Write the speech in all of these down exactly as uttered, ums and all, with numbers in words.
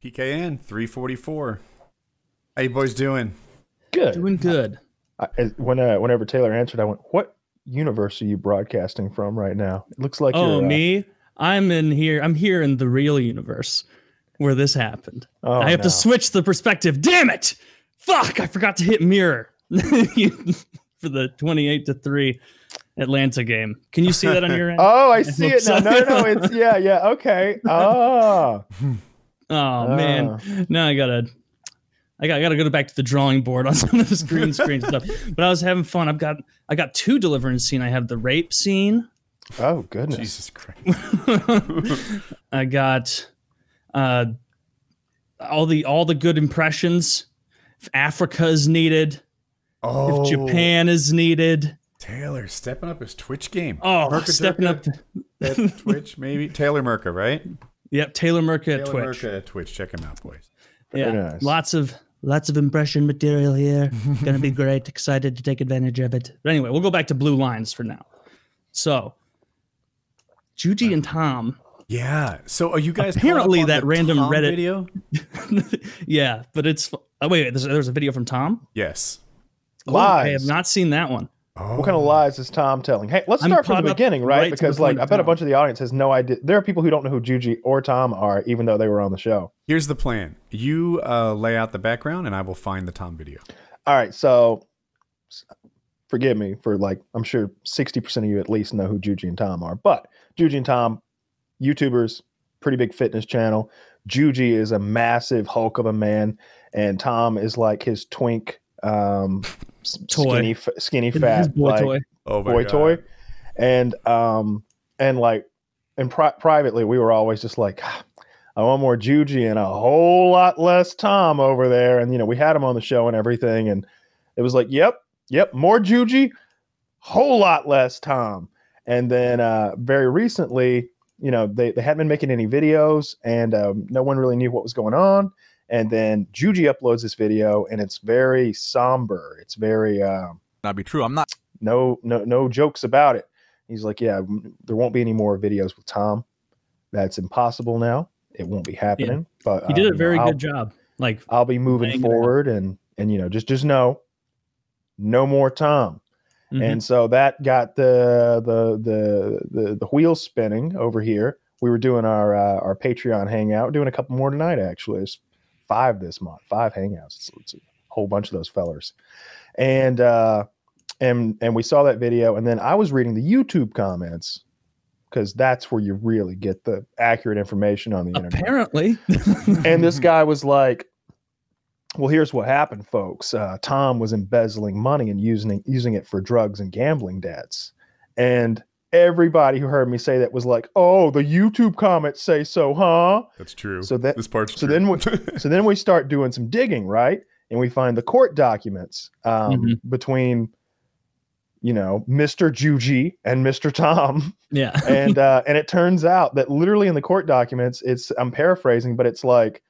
P K N three forty-four. How you boys doing? Good. Doing good. I, I, when uh, whenever Taylor answered, I went, "What universe are you broadcasting from right now? It looks like oh you're, uh... me. I'm in here. I'm here in the real universe where this happened. Oh, I have no. to switch the perspective. Damn it! Fuck! I forgot to hit mirror for the twenty-eight to three Atlanta game. Can you see that on your end? Oh, I, I see it. So. No, no, no. It's yeah, yeah. Okay. Oh. Oh, oh man, now I gotta, I gotta, I gotta go back to the drawing board on some of this green screen stuff. But I was having fun. I've got, I got two deliverance scene. I have the rape scene. Oh goodness, Jesus Christ! I got, uh, all the all the good impressions. If Africa is needed, oh, if Japan is needed. Taylor stepping up his Twitch game. Oh, Merca stepping Durka, up to- at Twitch maybe. Taylor Merca, right? Yep, Taylor Merca at Twitch. Taylor Merca at Twitch. Check him out, boys. Very yeah, nice. lots of lots of impression material here. Going to be great. Excited to take advantage of it. But anyway, we'll go back to blue lines for now. So, Juji and Tom. Yeah. So are you guys apparently that random Tom Reddit video? Yeah, but it's oh wait, wait there's, there's a video from Tom. Yes. Oh, lies. I have not seen that one. Oh. What kind of lies is Tom telling? Hey, let's start from the beginning, right? right because, like, I bet a bunch of the audience has no idea. There are people who don't know who Juji or Tom are, even though they were on the show. Here's the plan. You uh, lay out the background, and I will find the Tom video. All right, so forgive me for, like, I'm sure sixty percent of you at least know who Juji and Tom are. But Juji and Tom, YouTubers, pretty big fitness channel. Juji is a massive hulk of a man, and Tom is, like, his twink um toy. skinny skinny fat boy like, toy oh boy God. toy and um and like and pri- privately we were always just like, I want more Juji and a whole lot less Tom over there. And you know, we had him on the show and everything, and it was like yep yep more Juji, whole lot less Tom. And then uh very recently, you know, they, they hadn't been making any videos, and um, no one really knew what was going on. And then Juji uploads this video, and it's very somber. It's very um, that'd be true. I'm not no no no jokes about it. He's like, yeah, there won't be any more videos with Tom. That's impossible now. It won't be happening. Yeah. But he did um, a very you know, good job. Like I'll be moving forward, and and you know just just know, no more Tom. Mm-hmm. And so that got the the the the the wheels spinning over here. We were doing our uh, our Patreon hangout. We're doing a couple more tonight, actually. It's Five this month, five hangouts. It's, it's a whole bunch of those fellers, and uh, and and we saw that video, and then I was reading the YouTube comments because that's where you really get the accurate information on the internet. Apparently, and this guy was like, "Well, here's what happened, folks. Uh, Tom was embezzling money and using using it for drugs and gambling debts," and everybody who heard me say that was like, "Oh, the YouTube comments say so, huh?" That's true. So that this part's so true. then we so then we start doing some digging, right? And we find the court documents um, mm-hmm. between, you know, Mister Juji and Mister Tom. Yeah, and uh, and it turns out that literally in the court documents, it's I'm paraphrasing, but it's like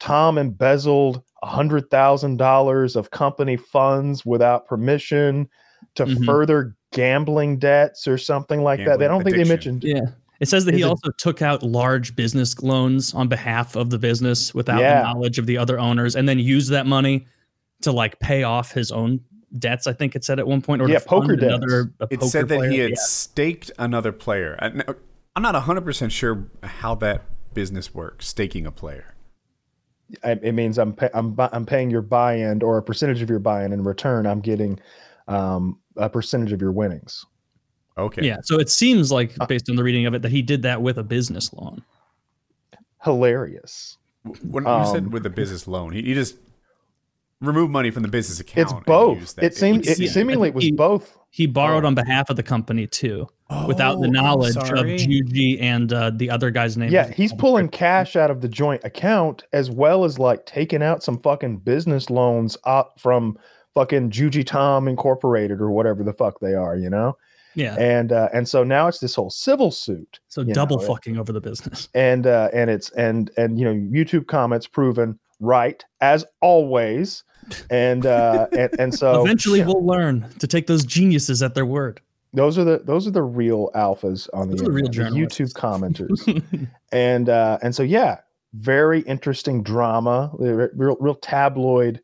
Tom embezzled a hundred thousand dollars of company funds without permission to mm-hmm. further gambling debts or something like gambling that. They don't addiction. think they mentioned. Yeah. It says that he also it, took out large business loans on behalf of the business without yeah. the knowledge of the other owners, and then used that money to like pay off his own debts. I think it said at one point, or yeah, poker debts. Another, it poker said that player. he had yeah. staked another player. I, I'm not one hundred percent sure how that business works, staking a player. I, it means I'm, pay, I'm, I'm paying your buy-in or a percentage of your buy-in. In return, I'm getting um, a percentage of your winnings. Okay. Yeah. So it seems like, based on the reading of it, that he did that with a business loan. Hilarious. When you um, said with a business loan, he, he just removed money from the business account. It's both. It seemed it, it seemingly it was he, both. He borrowed oh. on behalf of the company too, oh, without the knowledge of Juji and uh, the other guy's name. Yeah, he's pulling cash out of the joint account as well as like taking out some fucking business loans up from fucking Juji Tom Incorporated or whatever the fuck they are, you know? Yeah. And uh, and so now it's this whole civil suit. So double know? fucking over the business. And uh, and it's and and you know, YouTube comments proven right as always. And uh and, and so eventually we'll learn to take those geniuses at their word. Those are the those are the real alphas on the, the real YouTube commenters. and uh and so yeah, very interesting drama, real, real tabloid,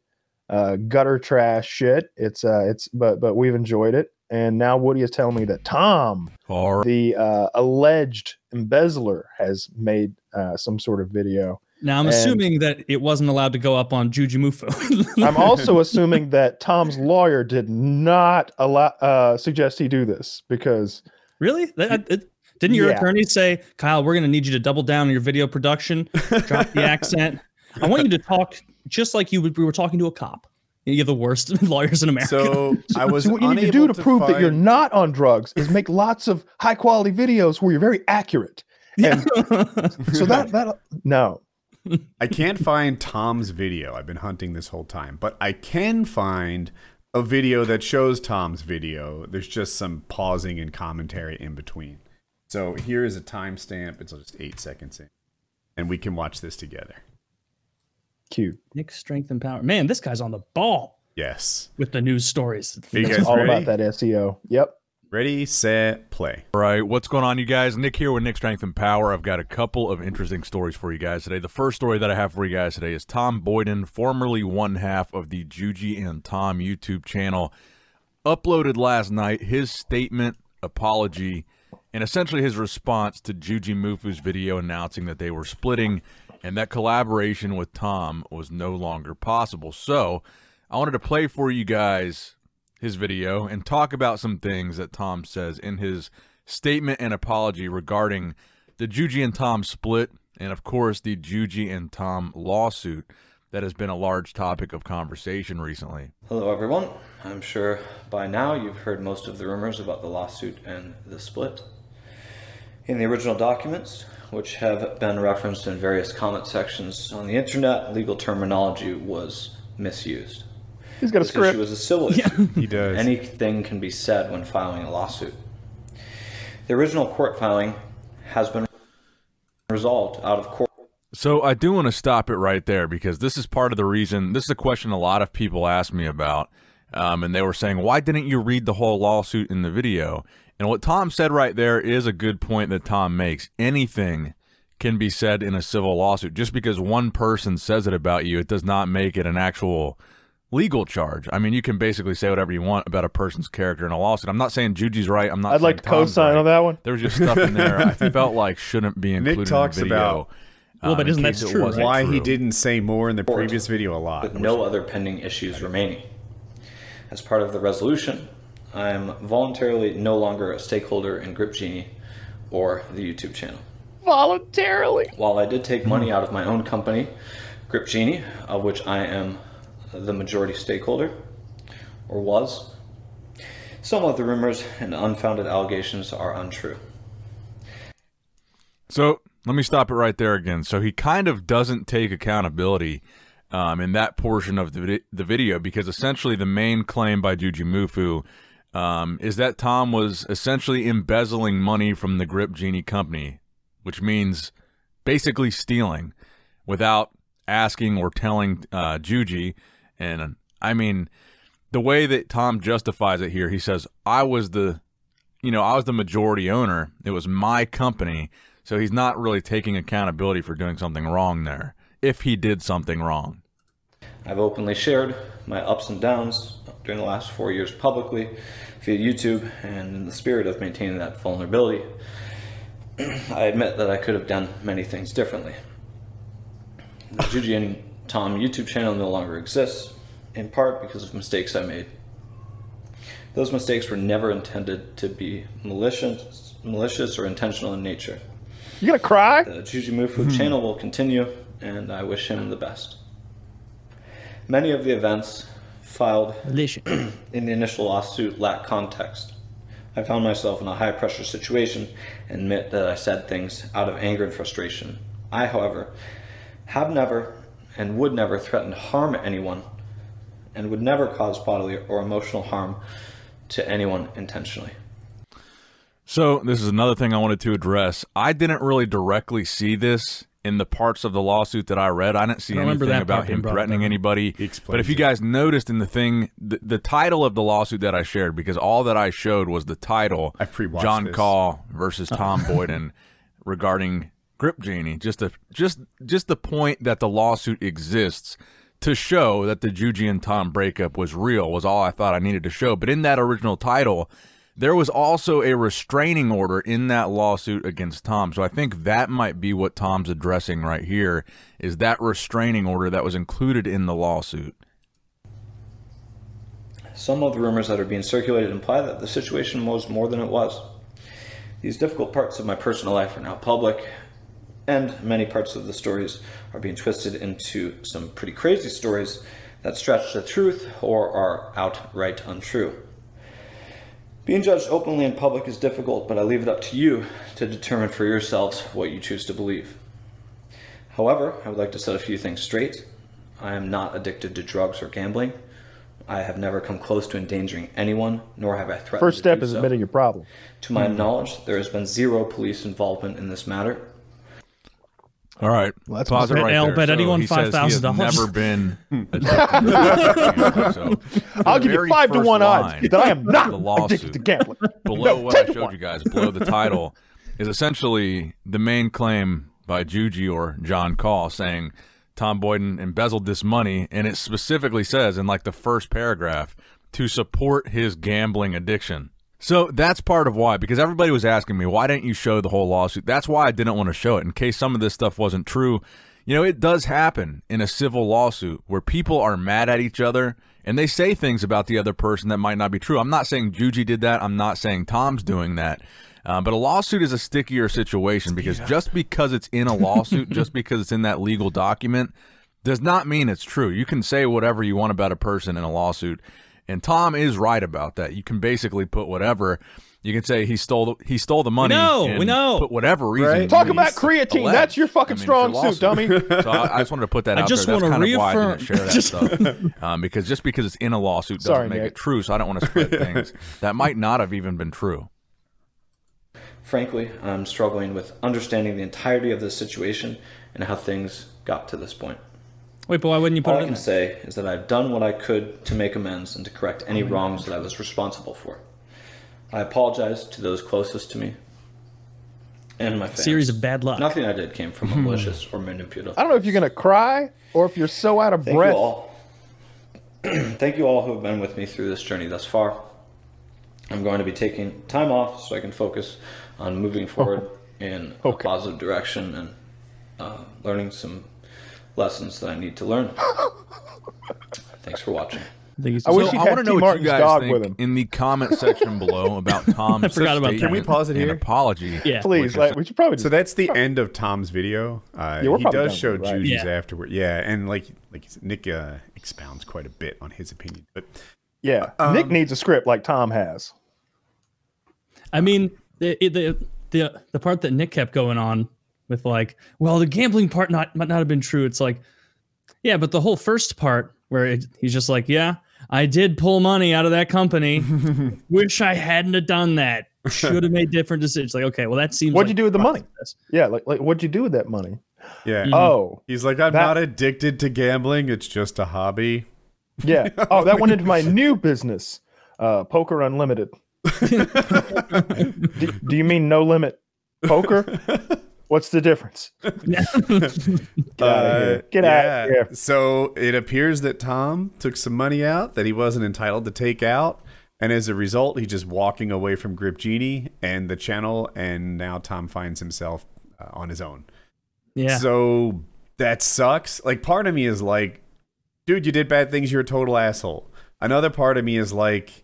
uh, gutter trash shit. It's uh, it's but but we've enjoyed it. And now Woody is telling me that Tom, right, the uh, alleged embezzler, has made uh, some sort of video. Now, I'm and assuming that it wasn't allowed to go up on Jujimufu. I'm also assuming that Tom's lawyer did not allow, uh, suggest he do this because... Really? That, it, didn't your yeah. attorney say, Kyle, we're going to need you to double down on your video production, drop the accent. I want you to talk just like you would, we were talking to a cop. You're the worst lawyers in America. So, so I was so what you need to do to, to prove find... that you're not on drugs is make lots of high quality videos where you're very accurate. And so that that no. I can't find Tom's video. I've been hunting this whole time, but I can find a video that shows Tom's video. There's just some pausing and commentary in between. So here is a timestamp. It's just eight seconds in, and we can watch this together. Cute. Nick Strength and Power. Man, this guy's on the ball. Yes. With the news stories. Are you guys all ready? About that S E O. Yep. Ready, set, play. All right. What's going on, you guys? Nick here with Nick Strength and Power. I've got a couple of interesting stories for you guys today. The first story that I have for you guys today is Tom Boyden, formerly one half of the Juji and Tom YouTube channel, uploaded last night his statement, apology, and essentially his response to Jujimufu's video announcing that they were splitting and that collaboration with Tom was no longer possible. So I wanted to play for you guys his video and talk about some things that Tom says in his statement and apology regarding the Juji and Tom split and, of course, the Juji and Tom lawsuit that has been a large topic of conversation recently. Hello, everyone. I'm sure by now you've heard most of the rumors about the lawsuit and the split. In the original documents, which have been referenced in various comment sections on the internet, legal terminology was misused. He's got a this script. Issue was a civil yeah. issue. He does. Anything can be said when filing a lawsuit. The original court filing has been resolved out of court. So I do want to stop it right there because this is part of the reason. This is a question a lot of people ask me about, um, and they were saying, "Why didn't you read the whole lawsuit in the video?" And what Tom said right there is a good point that Tom makes. Anything can be said in a civil lawsuit. Just because one person says it about you, it does not make it an actual legal charge. I mean, you can basically say whatever you want about a person's character in a lawsuit. I'm not saying Juji's right. I'm not. I'd like to Tom's co-sign right. on that one. There was just stuff in there I felt like shouldn't be included Nick talks in the video. About, um, well, but isn't that true? Why true. He didn't say more in the Court, previous video a lot. With no other pending issues remaining. As part of the resolution, I'm voluntarily no longer a stakeholder in Grip Genie or the YouTube channel. Voluntarily? While I did take money out of my own company, Grip Genie, of which I am the majority stakeholder, or was, some of the rumors and unfounded allegations are untrue. So let me stop it right there again. So he kind of doesn't take accountability um, in that portion of the, the video because essentially the main claim by Jujimufu Um, is that Tom was essentially embezzling money from the Grip Genie company, which means basically stealing without asking or telling uh, Juji. And I mean, the way that Tom justifies it here, he says, I was the, you know, I was the majority owner. It was my company. So he's not really taking accountability for doing something wrong there, if he did something wrong. I've openly shared my ups and downs during the last four years publicly via YouTube, and in the spirit of maintaining that vulnerability, I admit that I could have done many things differently. The Juji and Tom YouTube channel no longer exists, in part because of mistakes I made. Those mistakes were never intended to be malicious, malicious or intentional in nature. You gonna cry? The Jujimufu channel will continue, and I wish him the best. Many of the events filed in the initial lawsuit lack context. I found myself in a high-pressure situation and admit that I said things out of anger and frustration. I, however, have never and would never threaten to harm anyone and would never cause bodily or emotional harm to anyone intentionally. So this is another thing I wanted to address. I didn't really directly see this in the parts of the lawsuit that I read. I didn't see I anything about him threatening anybody. But if you guys noticed in the thing, the, the title of the lawsuit that I shared, because all that I showed was the title, John Call versus Tom Boyden, regarding Grip Genie, just a just just the point that the lawsuit exists to show that the Juji and Tom breakup was real was all I thought I needed to show. But in that original title, there was also a restraining order in that lawsuit against Tom. So I think that might be what Tom's addressing right here, is that restraining order that was included in the lawsuit. Some of the rumors that are being circulated imply that the situation was more than it was. These difficult parts of my personal life are now public, and many parts of the stories are being twisted into some pretty crazy stories that stretch the truth or are outright untrue. Being judged openly in public is difficult, but I leave it up to you to determine for yourselves what you choose to believe. However, I would like to set a few things straight. I am not addicted to drugs or gambling. I have never come close to endangering anyone, nor have I threatened to do so. First step is admitting your problem. To my mm-hmm. knowledge, there has been zero police involvement in this matter. All right. Well, that's pause it right there. I'll bet so anyone five thousand dollars. Never been. So, I'll give you five to one odds that I am not addicted to gambling. Below no, what I showed one. You guys, below the title, is essentially the main claim by Juji or John Call saying Tom Boyden embezzled this money, and it specifically says in like the first paragraph to support his gambling addiction. So that's part of why, because everybody was asking me, why didn't you show the whole lawsuit? That's why I didn't want to show it, in case some of this stuff wasn't true. You know, it does happen in a civil lawsuit where people are mad at each other and they say things about the other person that might not be true. I'm not saying Juji did that. I'm not saying Tom's doing that. Uh, but a lawsuit is a stickier situation because yeah. just because it's in a lawsuit, just because it's in that legal document, does not mean it's true. You can say whatever you want about a person in a lawsuit. And Tom is right about that. You can basically put whatever. You can say he stole he stole the money. No, we know. Put whatever reason. Right. Talk about creatine. Alleged. That's your fucking I mean, strong your suit, dummy. So I, I just wanted to put that I out just there. That's kind reaffirm. Of why I didn't share that stuff. Um, because just because it's in a lawsuit doesn't Sorry, make Nick. It true. So I don't want to spread things that might not have even been true. Frankly, I'm struggling with understanding the entirety of this situation and how things got to this point. Wait, but why wouldn't you put All it in All I can there? Say is that I've done what I could to make amends and to correct any oh wrongs God. That I was responsible for. I apologize to those closest to me and my fans. Series of bad luck. Nothing I did came from malicious or manipulative. I don't know if you're going to cry or if you're so out of Thank breath. You all. Thank you all who have been with me through this journey thus far. I'm going to be taking time off so I can focus on moving forward oh. in okay. a positive direction and uh, learning some lessons that I need to learn. Thanks for watching. Thank so I wish you had T. Martin's you guys dog think with him. In the comment section below about Tom's I forgot about Can we pause it here? Apology. Yeah. Please. Like, we should probably. So that's the end of Tom's video. Uh, yeah, he does show right? Juji's yeah. afterward. Yeah, and like like Nick uh, expounds quite a bit on his opinion. But yeah, uh, um, Nick needs a script like Tom has. I mean, the the the, the part that Nick kept going on. With like, well, the gambling part not might not have been true. It's like, yeah, but the whole first part where it, he's just like, yeah, I did pull money out of that company. Wish I hadn't have done that. Should have made different decisions. Like, okay, well, that seems. What'd like you do with the money? Yeah, like, like what'd you do with that money? Yeah. Mm-hmm. Oh, he's like, I'm that... not addicted to gambling. It's just a hobby. Yeah. Oh, that went into my new business, uh, Poker Unlimited. do, do you mean no limit poker? What's the difference? Get out of here. Get uh, out of yeah. here. So it appears that Tom took some money out that he wasn't entitled to take out. And as a result, he's just walking away from Grip Genie and the channel. And now Tom finds himself uh, on his own. Yeah. So that sucks. Like, part of me is like, dude, you did bad things. You're a total asshole. Another part of me is like,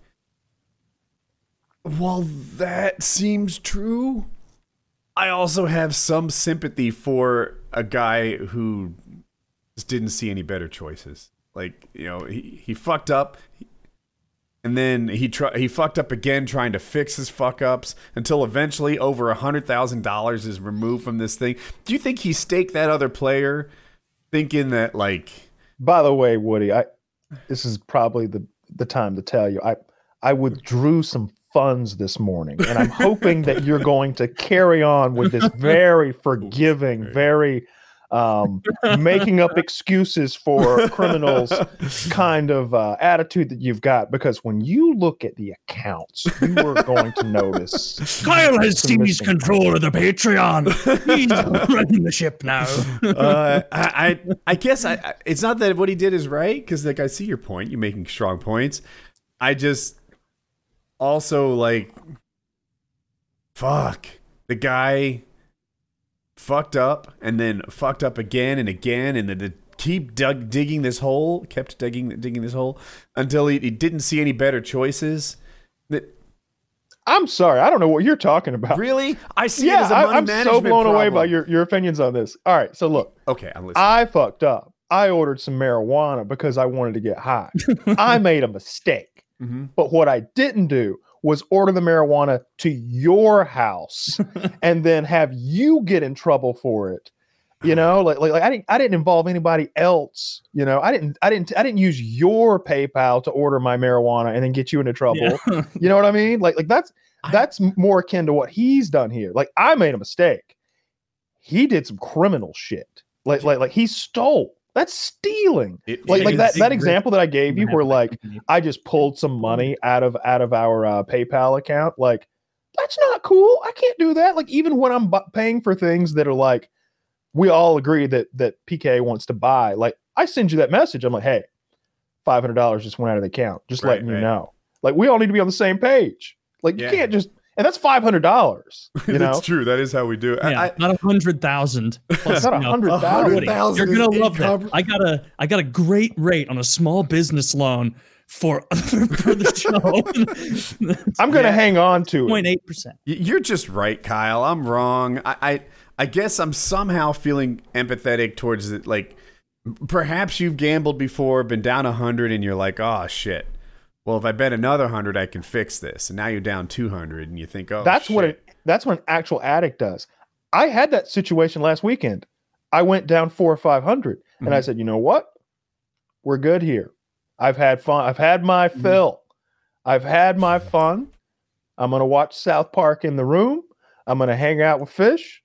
well, that seems true. I also have some sympathy for a guy who just didn't see any better choices. Like, you know, he, he fucked up, and then he tr- he fucked up again trying to fix his fuck ups until eventually over one hundred thousand dollars is removed from this thing. Do you think he staked that other player thinking that, like... By the way, Woody, I this is probably the, the time to tell you. I I withdrew some funds this morning, and I'm hoping that you're going to carry on with this very forgiving, very um, making up excuses for criminals kind of uh, attitude that you've got, because when you look at the accounts, you are going to notice. Kyle has seized control out. of the Patreon. He's running the ship now. uh, I, I I guess I, it's not that what he did is right, because like I see your point. You're making strong points. I just also like, fuck, the guy fucked up and then fucked up again and again, and then to keep dug, digging this hole, kept digging digging this hole until he, he didn't see any better choices. That, I'm sorry, I don't know what you're talking about. Really? I see yeah, it as a money I, I'm management so blown problem. away by your, your opinions on this. All right, so look. Okay, I'm listening. I fucked up. I ordered some marijuana because I wanted to get high. I made a mistake. Mm-hmm. But what I didn't do was order the marijuana to your house and then have you get in trouble for it. You know, like, like, like I didn't, I didn't involve anybody else. You know, I didn't, I didn't, I didn't use your PayPal to order my marijuana and then get you into trouble. Yeah. You know what I mean? Like, like that's, that's more akin to what he's done here. Like, I made a mistake. He did some criminal shit. Like, like, like he stole. That's stealing. It, like, it like that, that example that I gave you where like I just pulled some money out of out of our uh, PayPal account. Like, that's not cool. I can't do that. Like, even when I'm b- paying for things that are like, we all agree that that P K wants to buy, like I send you that message. I'm like, hey, five hundred dollars just went out of the account. Just right, letting right. you know. Like, we all need to be on the same page. Like, yeah. you can't just, and that's five hundred dollars. You know? That's true. That is how we do it. Yeah, I, not one hundred thousand. Plus, not one hundred thousand. You're going to love that. I got a, I got a great rate on a small business loan for, for the show. I'm going to yeah. hang on to it. zero point eight percent. You're just right, Kyle. I'm wrong. I, I, I guess I'm somehow feeling empathetic towards it. Like, perhaps you've gambled before, been down one hundred, and you're like, oh, shit. Well, if I bet another hundred, I can fix this. And now you're down two hundred, and you think, "Oh, that's shit. what it, that's what an actual addict does." I had that situation last weekend. I went down four or five hundred, mm-hmm. and I said, "You know what? We're good here. I've had fun. I've had my fill. Mm-hmm. I've had my fun. I'm gonna watch South Park in the room. I'm gonna hang out with Fish.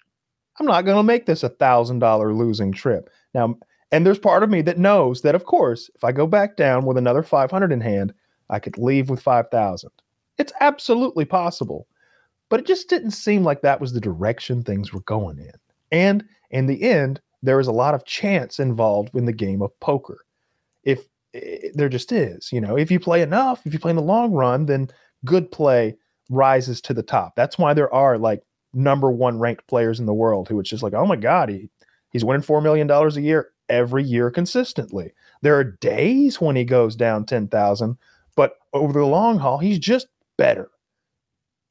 I'm not gonna make this a thousand dollar losing trip now." And there's part of me that knows that, of course, if I go back down with another five hundred in hand, I could leave with five thousand. It's absolutely possible, but it just didn't seem like that was the direction things were going in. And in the end, there is a lot of chance involved in the game of poker. If there just is, you know, if you play enough, if you play in the long run, then good play rises to the top. That's why there are like number one ranked players in the world who it's just like, oh my God, he, he's winning four million dollars a year every year consistently. There are days when he goes down ten thousand. But over the long haul, he's just better.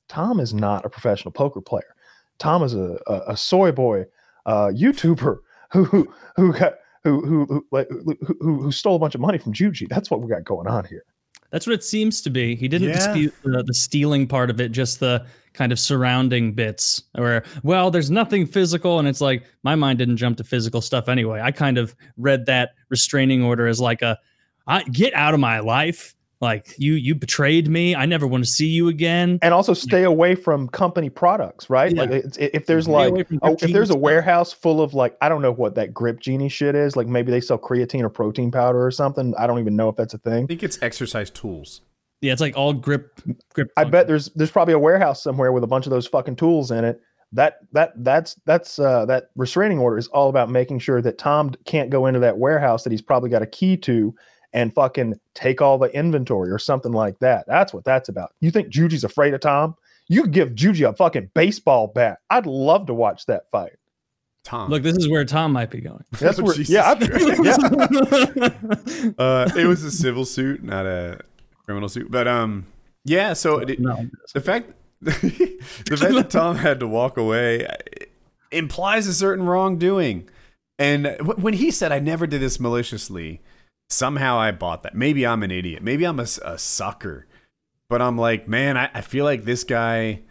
Tom is not a professional poker player. Tom is a a, a soy boy uh, YouTuber who who who got who who who, like, who who who stole a bunch of money from Juji. That's what we got going on here. That's what it seems to be. He didn't yeah. dispute the, the stealing part of it, just the kind of surrounding bits where, well, there's nothing physical. And it's like, my mind didn't jump to physical stuff anyway. I kind of read that restraining order as like a, I, get out of my life. Like, you you betrayed me. I never want to see you again. And also stay yeah. away from company products, right? Yeah. Like, it's, if there's stay like, a, if there's a warehouse full of like, I don't know what that Grip Genie shit is. Like, maybe they sell creatine or protein powder or something. I don't even know if that's a thing. I think it's exercise tools. Yeah, it's like all grip. grip. I bet there's there's probably a warehouse somewhere with a bunch of those fucking tools in it. That that that's that's uh, that restraining order is all about making sure that Tom can't go into that warehouse that he's probably got a key to and fucking take all the inventory or something like that. That's what that's about. You think Juji's afraid of Tom? You give Juji a fucking baseball bat. I'd love to watch that fight. Tom. Look, this is where Tom might be going. That's where, yeah. I, yeah. uh, it was a civil suit, not a criminal suit. But um, yeah, so it, no, the fact the fact that Tom had to walk away implies a certain wrongdoing. And when he said, I never did this maliciously, somehow I bought that. Maybe I'm an idiot. Maybe I'm a, a sucker. But I'm like, man, I, I feel like this guy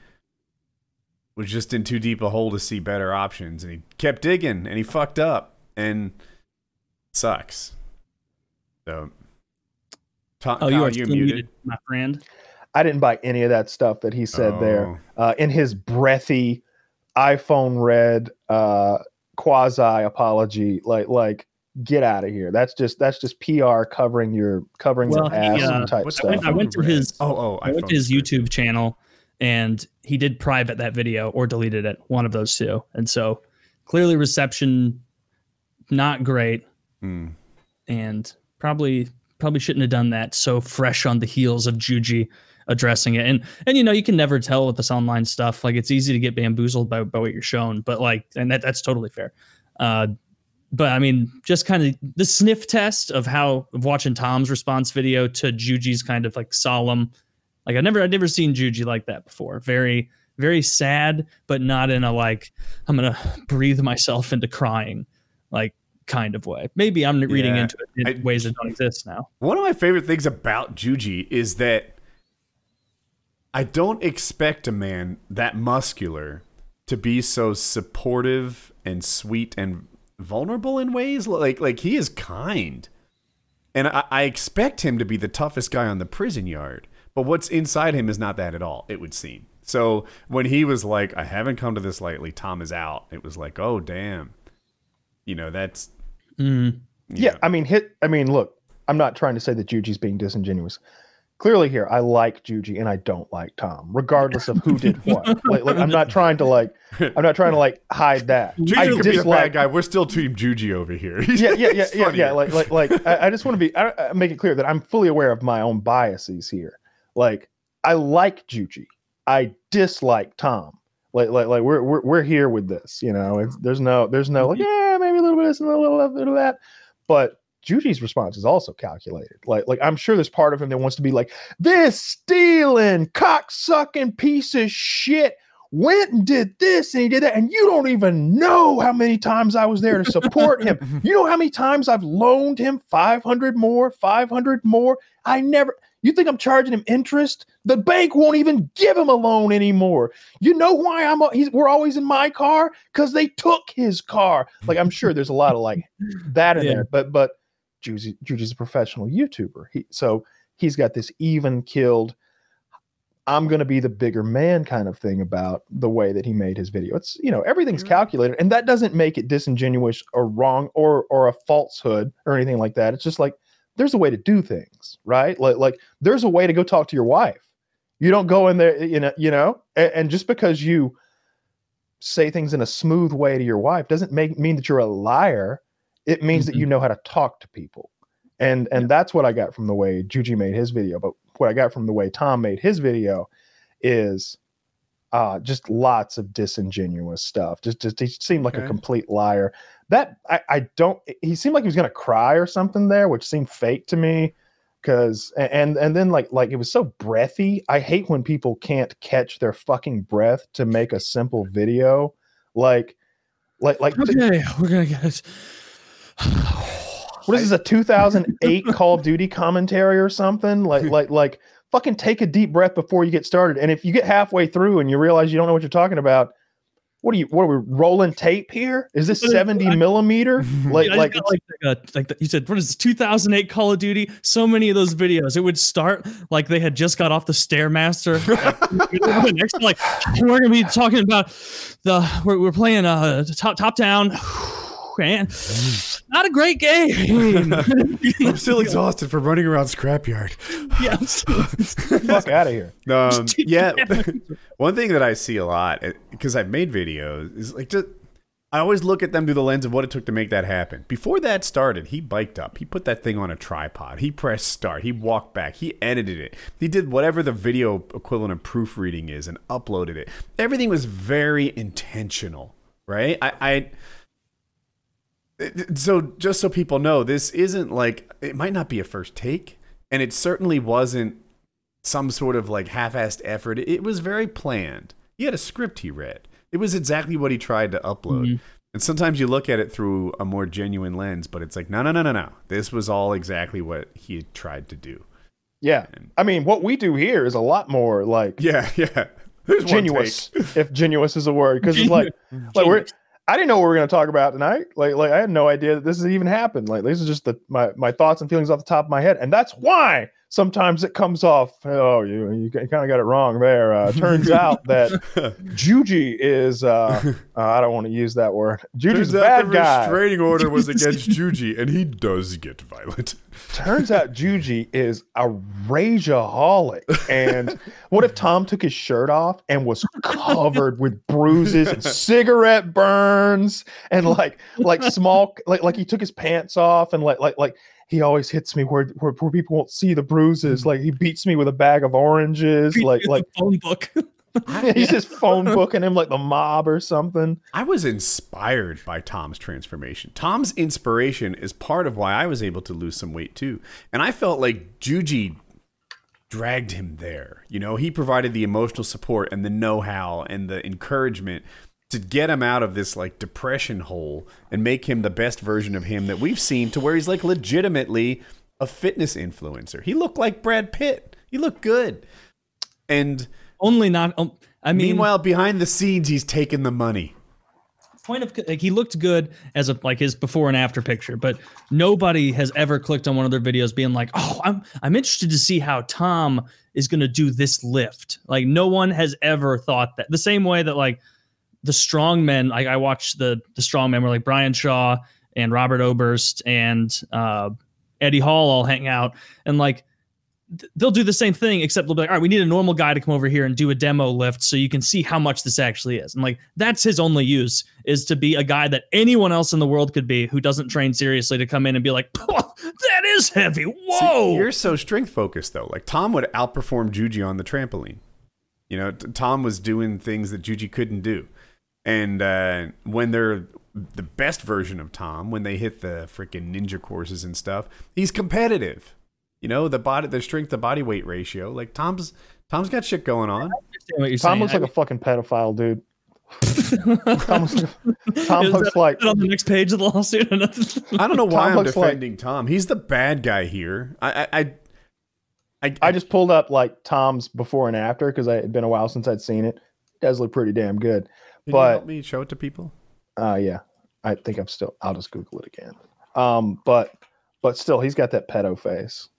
was just in too deep a hole to see better options. And he kept digging, and he fucked up. And it sucks. So, Tom, oh, you are you muted? muted, my friend. I didn't buy any of that stuff that he said oh. there. Uh, in his breathy, iPhone red, uh, quasi apology, like like get out of here. That's just that's just P R covering your covering well, the ass he, uh, and type stuff. I went, I went to his oh oh I, I went to his YouTube channel, and he did private that video or deleted it, one of those two. And so clearly reception not great, mm. and probably probably shouldn't have done that. So fresh on the heels of Juji addressing it, and and you know, you can never tell with this online stuff. Like, it's easy to get bamboozled by, by what you're shown, but like, and that that's totally fair. Uh, but I mean, just kind of the sniff test of how of watching Tom's response video to Juji's kind of like solemn. Like, I've never, I've never seen Juji like that before. Very, very sad, but not in a like, I'm going to breathe myself into crying, like, kind of way. Maybe I'm reading yeah, into it in I, ways that don't exist now. One of my favorite things about Juji is that I don't expect a man that muscular to be so supportive and sweet and vulnerable in ways. Like, like he is kind. And I, I expect him to be the toughest guy on the prison yard. But what's inside him is not that at all, it would seem. So when he was like, I haven't come to this lightly, Tom is out, it was like, oh, damn. You know, that's... Mm. You yeah, know. I mean, hit. I mean, look, I'm not trying to say that Juji's being disingenuous. Clearly here, I like Juji and I don't like Tom, regardless of who did what. like, like, I'm not trying to, like, I'm not trying to, like, hide that. Juji could be a bad guy. We're still Team Juji over here. yeah, yeah, yeah, yeah, yeah. Like, like, like I, I just want to be... I, I make it clear that I'm fully aware of my own biases here. Like, I like Juji, I dislike Tom. Like, like, like we're we're we're here with this, you know. It's, there's no, there's no, like, yeah, maybe a little bit of this and a little, little bit of that. But Juji's response is also calculated. Like, like I'm sure there's part of him that wants to be like, this stealing, cocksucking piece of shit went and did this and he did that, and you don't even know how many times I was there to support him. You know how many times I've loaned him five hundred more, five hundred more. I never. You think I'm charging him interest? The bank won't even give him a loan anymore. You know why I'm? He's, we're always in my car because they took his car. Like, I'm sure there's a lot of like that in yeah. there. But but Juji, Juji's a professional YouTuber, he, so he's got this even keeled, I'm gonna be the bigger man kind of thing about the way that he made his video. It's, you know, everything's calculated, and that doesn't make it disingenuous or wrong or or a falsehood or anything like that. It's just like, there's a way to do things, right? Like, like there's a way to go talk to your wife. You don't go in there, you know, you know, and, and just because you say things in a smooth way to your wife doesn't make mean that you're a liar. It means mm-hmm. that you know how to talk to people. And and that's what I got from the way Juji made his video. But what I got from the way Tom made his video is uh, just lots of disingenuous stuff. Just, just he seemed like okay. a complete liar. That I, I don't. He seemed like he was gonna cry or something there, which seemed fake to me. Because and and then like like it was so breathy. I hate when people can't catch their fucking breath to make a simple video. Like like like. Okay, th- we're gonna get this. What is this, a two thousand eight Call of Duty commentary or something? Like like like. Fucking take a deep breath before you get started. And if you get halfway through and you realize you don't know what you're talking about. What are you? What are we rolling tape here? Is this seventy millimeter? Like, yeah, like, like, uh, like the, you said, what is this? two thousand eight Call of Duty. So many of those videos, it would start like they had just got off the Stairmaster. Next, like we're gonna be talking about the we're, we're playing uh top top down. Man, not a great game. I'm still exhausted from running around scrapyard. Yeah, fuck out of here. Um, yeah, one thing that I see a lot because I've made videos is like, just I always look at them through the lens of what it took to make that happen. Before that started, he biked up. He put that thing on a tripod. He pressed start. He walked back. He edited it. He did whatever the video equivalent of proofreading is and uploaded it. Everything was very intentional, right? I. I So just so people know, this isn't like, it might not be a first take, and it certainly wasn't some sort of like half-assed effort. It was very planned. He had a script he read. It was exactly what he tried to upload. Mm-hmm. And sometimes you look at it through a more genuine lens, but it's like, no, no, no, no, no. This was all exactly what he had tried to do. Yeah. And, I mean, what we do here is a lot more like... Yeah, yeah. There's genuous, if genuous is a word. Because it's like, like we're... I didn't know what we were going to talk about tonight. Like, like I had no idea that this has even happened. Like, this is just the, my, my thoughts and feelings off the top of my head. And that's why sometimes it comes off, oh, you you kind of got it wrong there. Uh, turns out that Juji is, uh, uh, I don't want to use that word. Juji's a bad guy. The restraining order was against Juji, and he does get violent. Turns out Juji is a rageaholic. And what if Tom took his shirt off and was covered with bruises and cigarette burns and like like small like like he took his pants off and like like like. He always hits me where, where where people won't see the bruises. Like he beats me with a bag of oranges. Beat like like the phone book. He's just phone booking him like the mob or something. I was inspired by Tom's transformation. Tom's inspiration is part of why I was able to lose some weight too. And I felt like Juji dragged him there. You know, he provided the emotional support and the know-how and the encouragement to get him out of this like depression hole and make him the best version of him that we've seen, to where he's like legitimately a fitness influencer. He looked like Brad Pitt. He looked good. And only not, um, I mean, meanwhile, behind the scenes, he's taking the money. Point of like, he looked good as a, like his before and after picture, but nobody has ever clicked on one of their videos being like, oh, I'm, I'm interested to see how Tom is going to do this lift. Like no one has ever thought that, the same way that like, the strong men, like I watched the the strong men were like Brian Shaw and Robert Oberst and uh, Eddie Hall all hang out, and like th- they'll do the same thing, except they'll be like, all right, we need a normal guy to come over here and do a demo lift so you can see how much this actually is. And like that's his only use, is to be a guy that anyone else in the world could be who doesn't train seriously, to come in and be like, that is heavy. Whoa. See, you're so strength focused though. Like Tom would outperform Juji on the trampoline. You know, t- Tom was doing things that Juji couldn't do. And uh, when they're the best version of Tom, when they hit the freaking ninja courses and stuff, he's competitive. You know, the body, the strength to body weight ratio. Like Tom's, Tom's got shit going on. Tom saying. looks I like mean... a fucking pedophile, dude. Tom, was, Tom looks that, like on the next page of the lawsuit. I don't know why Tom I'm defending like... Tom. He's the bad guy here. I, I, I, I, I just pulled up like Tom's before and after because it had been a while since I'd seen it. It does look pretty damn good. Can but, you help me show it to people? Uh, yeah, I think I'm still. I'll just Google it again. Um, but but still, he's got that pedo face.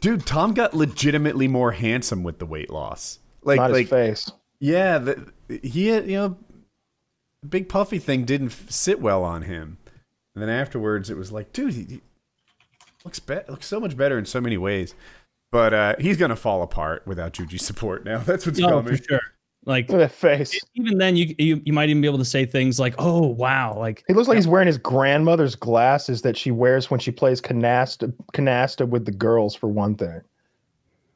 Dude, Tom got legitimately more handsome with the weight loss. Like, Not like his face. Yeah, the, he had, you know, the big puffy thing didn't sit well on him. And then afterwards, it was like, dude, he, he looks be- looks so much better in so many ways. But uh, he's gonna fall apart without Juji's support now. That's what's no, coming. For sure. Like that face. Even then, you, you you might even be able to say things like, "Oh wow!" Like he looks like he's wearing his grandmother's glasses that she wears when she plays canasta canasta with the girls. For one thing,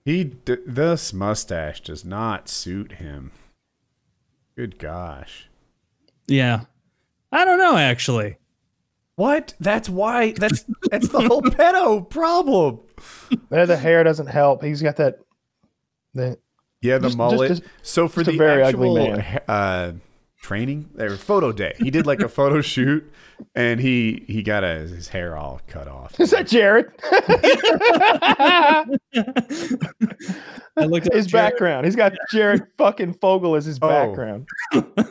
he d- this mustache does not suit him. Good gosh. Yeah, I don't know actually. What? That's why. That's that's the whole pedo problem. The hair doesn't help. He's got that. that Yeah, the just, mullet. Just, just, so for the very actual ugly man. Uh, training, or photo day, he did like a photo shoot, and he he got a, his hair all cut off. Is that Jared? I looked at his Jared. background. He's got Jared fucking Fogle as his oh. background.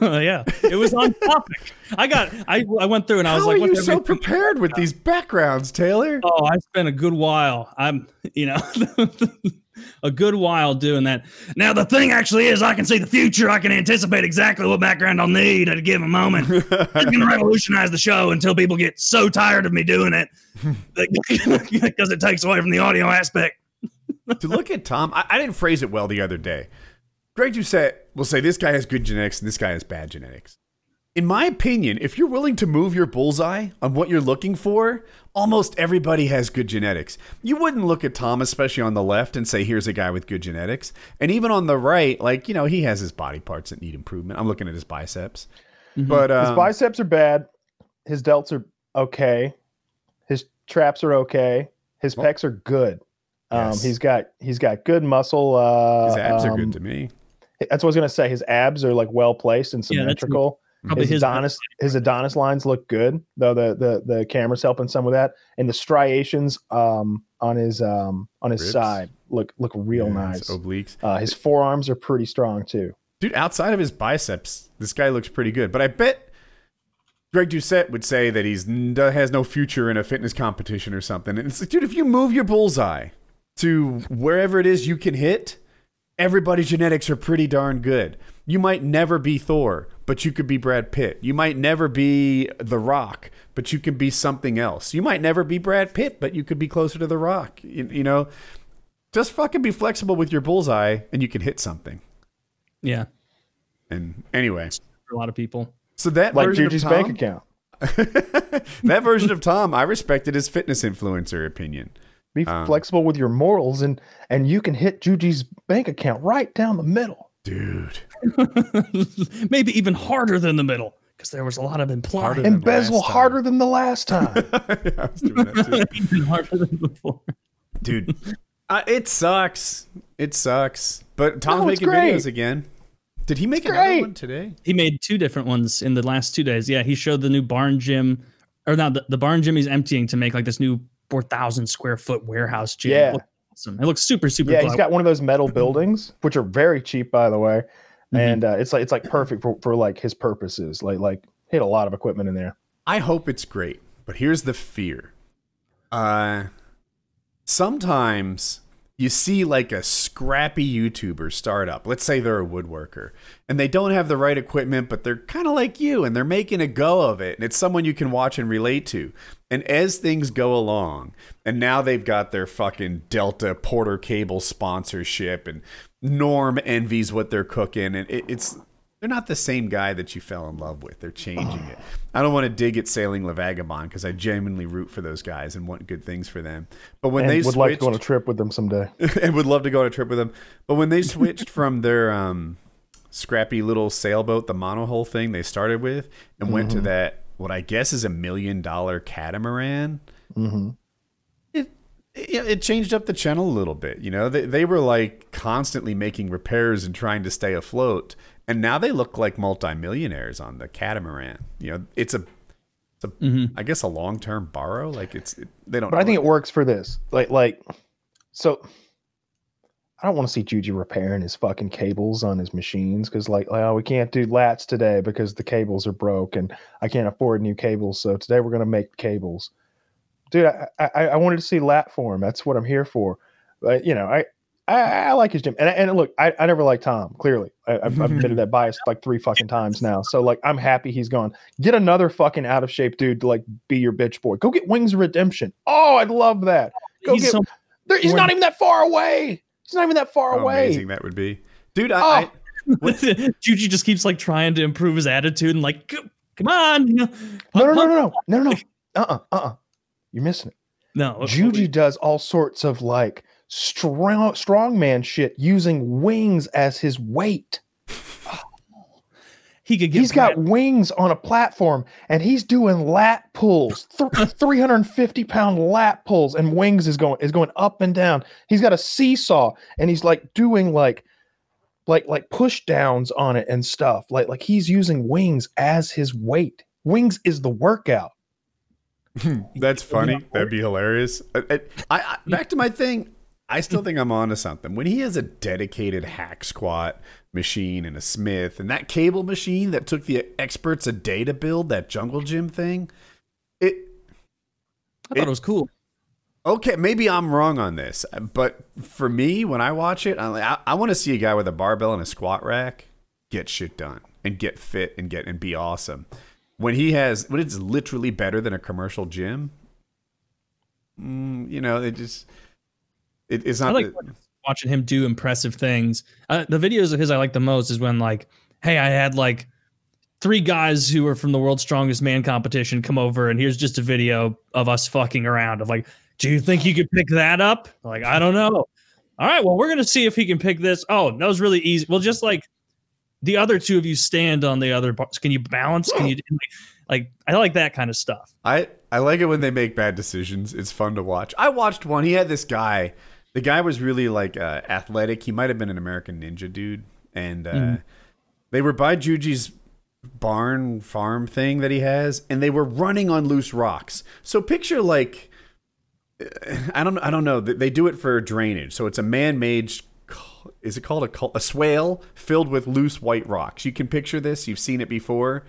Yeah, it was on topic. I got. I I went through and I was How like, "Are you so everything? prepared with these backgrounds, Taylor?" Oh, I spent a good while. I'm, you know. A good while doing that. Now, the thing actually is I can see the future. I can anticipate exactly what background I'll need at a given moment. It's going to revolutionize the show until people get so tired of me doing it because it takes away from the audio aspect. To look at Tom, I, I didn't phrase it well the other day. Greg Doucette will say this guy has good genetics and this guy has bad genetics. In my opinion, if you're willing to move your bullseye on what you're looking for, almost everybody has good genetics. You wouldn't look at Tom, especially on the left, and say, here's a guy with good genetics. And even on the right, like, you know, he has his body parts that need improvement. I'm looking at his biceps. Mm-hmm. But um, his biceps are bad. His delts are okay. His traps are okay. His well, pecs are good. Um, yes. He's got he's got good muscle. Uh, his abs um, are good to me. That's what I was going to say. His abs are, like, well-placed and symmetrical. Yeah, His, his Adonis, his Adonis lines look good, though the, the the camera's helping some with that, and the striations um on his um on his Rips. side look look real yeah, nice. His obliques, uh, his forearms are pretty strong too. Dude, outside of his biceps, this guy looks pretty good. But I bet Greg Doucette would say that he's has no future in a fitness competition or something. And it's like, dude, if you move your bullseye to wherever it is you can hit, everybody's genetics are pretty darn good. You might never be Thor, but you could be Brad Pitt. You might never be The Rock, but you can be something else. You might never be Brad Pitt, but you could be closer to The Rock. You, you know, just fucking be flexible with your bullseye and you can hit something. Yeah. And anyway, for a lot of people. So that like Juji's bank account. That version of Tom, I respected his fitness influencer opinion. Be um, flexible with your morals, and and you can hit Juji's bank account right down the middle, dude. Maybe even harder than the middle, because there was a lot of implied embezzle harder than the last time. Yeah, I was doing that too. Even harder than before, dude. Uh, it sucks. It sucks. But Tom's no, making great. videos again. Did he make it's another great. one today? He made two different ones in the last two days. Yeah, he showed the new barn gym, or no, the, the barn gym he's emptying to make like this new four thousand square foot warehouse gym. Yeah. It looks awesome. It looks super, super Yeah, cool. He's got one of those metal buildings, which are very cheap, by the way. Mm-hmm. And uh, it's like it's like perfect for, for like his purposes. Like, like he had a lot of equipment in there. I hope it's great, but here's the fear. Uh, sometimes you see like a scrappy YouTuber startup. Let's say they're a woodworker and they don't have the right equipment, but they're kind of like you and they're making a go of it. And it's someone you can watch and relate to. And as things go along, and now they've got their fucking Delta Porter Cable sponsorship and Norm envies what they're cooking. And it, it's, they're not the same guy that you fell in love with. They're changing it. I don't want to dig at Sailing La Vagabonde because I genuinely root for those guys and want good things for them. But when and they would switched, like to go on a trip with them someday, and would love to go on a trip with them. But when they switched from their um, scrappy little sailboat, the monohull thing they started with, and mm-hmm. went to that what I guess is a million dollar catamaran, mm-hmm. it, it it changed up the channel a little bit. You know, they they were like constantly making repairs and trying to stay afloat. And now they look like multimillionaires on the catamaran. You know, it's a, it's a mm-hmm. I guess a long-term borrow. Like it's, it, they don't. But know I think it works for this. Like, like, so I don't want to see Juju repairing his fucking cables on his machines because, like, like, oh, we can't do lats today because the cables are broke and I can't afford new cables. So today we're gonna make cables, dude. I, I, I wanted to see lat form. That's what I'm here for. But you know, I. I, I like his gym, and and look, I, I never liked Tom. Clearly, I, I've admitted that bias like three fucking times now. So like, I'm happy he's gone. Get another fucking out of shape dude to like be your bitch boy. Go get Wings of Redemption. Oh, I'd love that. Go he's get. So there, he's not even that far away. He's not even that far how away. Amazing that would be, dude. I, oh. I Juju just keeps like trying to improve his attitude and like, come on. No, no, no, no, no, no, no. Uh, uh-uh, uh, uh-uh. You're missing it. No, Juju does all sorts of like. Strong strongman shit using wings as his weight. Oh. He could get he's got wings on a platform and he's doing lat pulls, th- three hundred fifty pound lat pulls, and wings is going is going up and down. He's got a seesaw and he's like doing like like like push downs on it and stuff. Like like he's using wings as his weight. Wings is the workout. That's funny. That'd be hilarious. I, I, I, back to my thing. I still think I'm onto something. When he has a dedicated hack squat machine and a Smith and that cable machine that took the experts a day to build, that jungle gym thing, it. I thought it, it was cool. Okay, maybe I'm wrong on this, but for me, when I watch it, I'm like, I, I want to see a guy with a barbell and a squat rack get shit done and get fit and get and be awesome. When he has, when it's literally better than a commercial gym, mm, you know, it just. It, it's not I like the, watching him do impressive things. Uh, the videos of his I like the most is when like, hey, I had like three guys who were from the World's Strongest Man competition come over, and here's just a video of us fucking around. Of like, do you think you could pick that up? Like, I don't know. All right, well, we're gonna see if he can pick this. Oh, that was really easy. Well, just like the other two of you stand on the other parts. Can you balance? Can you like, like? I like that kind of stuff. I I like it when they make bad decisions. It's fun to watch. I watched one. He had this guy. The guy was really like uh, athletic. He might have been an American Ninja dude, and uh, mm. they were by Juji's barn farm thing that he has, and they were running on loose rocks. So picture like I don't I don't know. They do it for drainage, so it's a man-made. Is it called a a swale filled with loose white rocks? You can picture this. You've seen it before.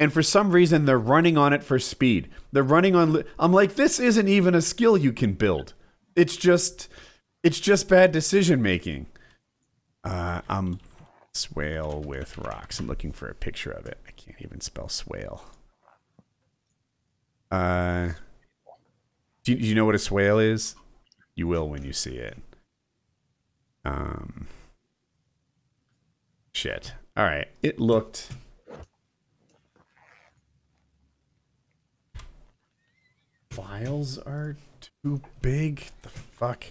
And for some reason, they're running on it for speed. They're running on. I'm like, this isn't even a skill you can build. It's just It's just bad decision making. Uh, I'm swale with rocks. I'm looking for a picture of it. I can't even spell swale. Uh, do you, do you know what a swale is? You will when you see it. Um, shit. All right. It looked. Files are too big. The fuck.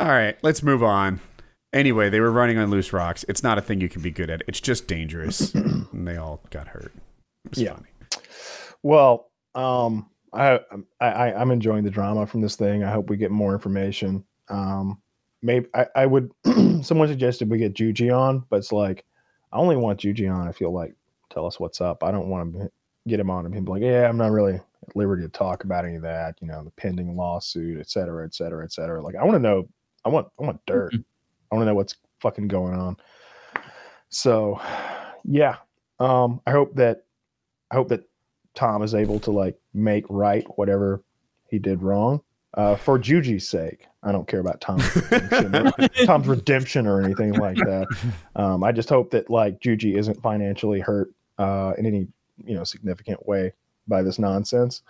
All right. Let's move on. Anyway, they were running on loose rocks. It's not a thing you can be good at. It's just dangerous. And they all got hurt. It was yeah. funny. Well, um, I, I, I'm enjoying the drama from this thing. I hope we get more information. Um, maybe I, I would, someone suggested we get Juji on, but it's like, I only want Juji on if he'll like tell us what's up. I don't want to get him on and him like, yeah, I'm not really at liberty to talk about any of that, you know, the pending lawsuit, et cetera, et cetera, et cetera. Like, I want to know, I want, I want dirt. Mm-hmm. I want to know what's fucking going on. So, yeah, um, I hope that I hope that Tom is able to like make right whatever he did wrong uh, for Juji's sake. I don't care about Tom's redemption or, Tom's redemption or anything like that. Um, I just hope that like Juji isn't financially hurt uh, in any you know significant way by this nonsense.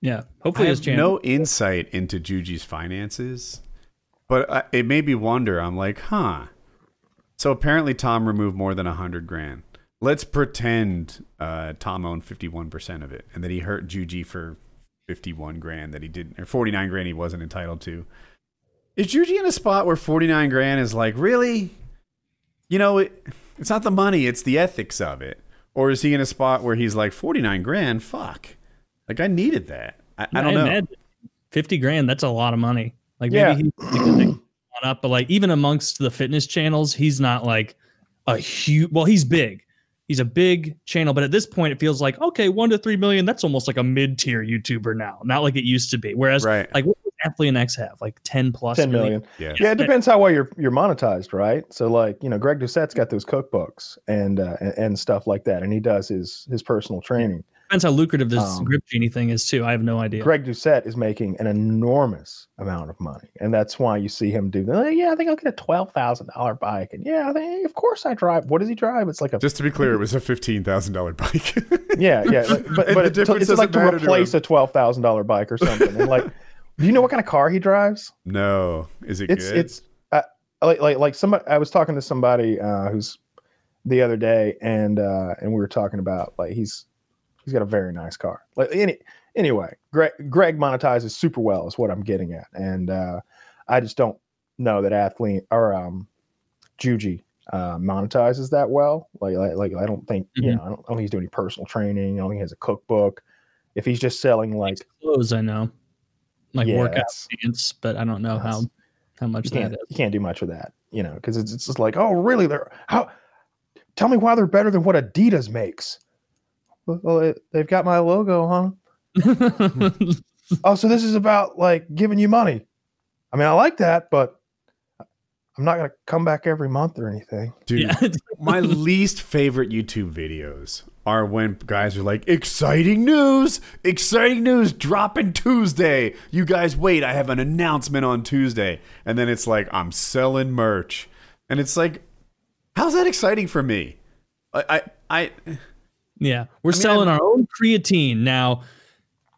Yeah, hopefully. I have no insight into Juji's finances. But it made me wonder. I'm like, huh. So apparently Tom removed more than one hundred grand. Let's pretend uh, Tom owned fifty-one percent of it and that he hurt Juji for fifty-one grand that he didn't, or forty-nine grand he wasn't entitled to. Is Juji in a spot where forty-nine grand is like, really? You know, it, it's not the money, it's the ethics of it. Or is he in a spot where he's like, forty-nine grand? Fuck. Like, I needed that. I, yeah, I don't know. fifty grand, that's a lot of money. Like maybe yeah. he one up, but like even amongst the fitness channels, he's not like a huge. Well, he's big. He's a big channel, but at this point, it feels like okay, one to three million. That's almost like a mid-tier YouTuber now, not like it used to be. Whereas, right. like what does AthleanX have? Like ten plus ten million. million. Yeah, yeah. It depends how well you're you're monetized, right? So like you know, Greg Doucette's got those cookbooks and uh, and, and stuff like that, and he does his his personal training. Yeah. Depends how lucrative this um, Grip Genie thing is too. I have no idea. Greg Doucette is making an enormous amount of money, and that's why you see him do. Oh, yeah, I think I'll get a twelve thousand dollar bike, and yeah, I think, of course I drive. What does he drive? It's like a. Just to be clear, it was a fifteen thousand dollar bike. yeah, yeah, like, but but it, it's like to replace to a twelve thousand dollar bike or something. And like, do you know what kind of car he drives? No, is it? It's good? it's uh, like like like somebody. I was talking to somebody uh, who's the other day, and uh, and we were talking about like he's. He's got a very nice car. Like any, anyway, Greg, Greg monetizes super well is what I'm getting at, and uh, I just don't know that Athlete or um, Juji uh, monetizes that well. Like, like, like I don't think mm-hmm. you know. I don't, I don't think he's doing any personal training. I don't think he has a cookbook. If he's just selling like clothes, I know, like yeah, workout pants, but I don't know how how much you that is. You can't do much with that, you know, because it's it's just like, oh, really? They're how? Tell me why they're better than what Adidas makes. Well, it, they've got my logo on huh? Oh, so this is about like giving you money. I mean, I like that, but I'm not going to come back every month or anything. Dude, yeah. My least favorite YouTube videos are when guys are like, exciting news, exciting news dropping Tuesday. You guys wait, I have an announcement on Tuesday. And then it's like, I'm selling merch. And it's like, how's that exciting for me? I, I, I Yeah, we're I mean, selling I'm, our own creatine now.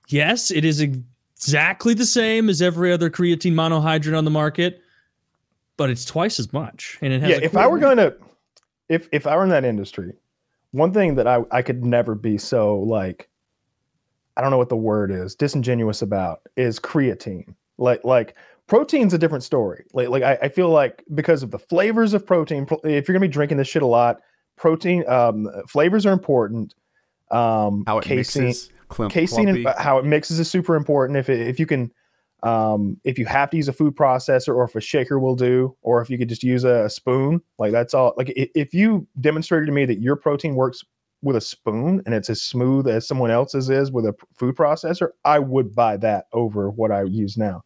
Yes, it is exactly the same as every other creatine monohydrate on the market, but it's twice as much. And it has. Yeah, if I were going to, if if I were in that industry, one thing that I I could never be so like, I don't know what the word is, disingenuous about is creatine. Like like protein's a different story. Like like I, I feel like because of the flavors of protein, if you're gonna be drinking this shit a lot. Protein um, flavors are important. Um, how it casein, mixes, clump, casein, and how it mixes is super important. If it, if you can, um, if you have to use a food processor, or if a shaker will do, or if you could just use a, a spoon, like that's all. Like if you demonstrated to me that your protein works with a spoon and it's as smooth as someone else's is with a food processor, I would buy that over what I use now.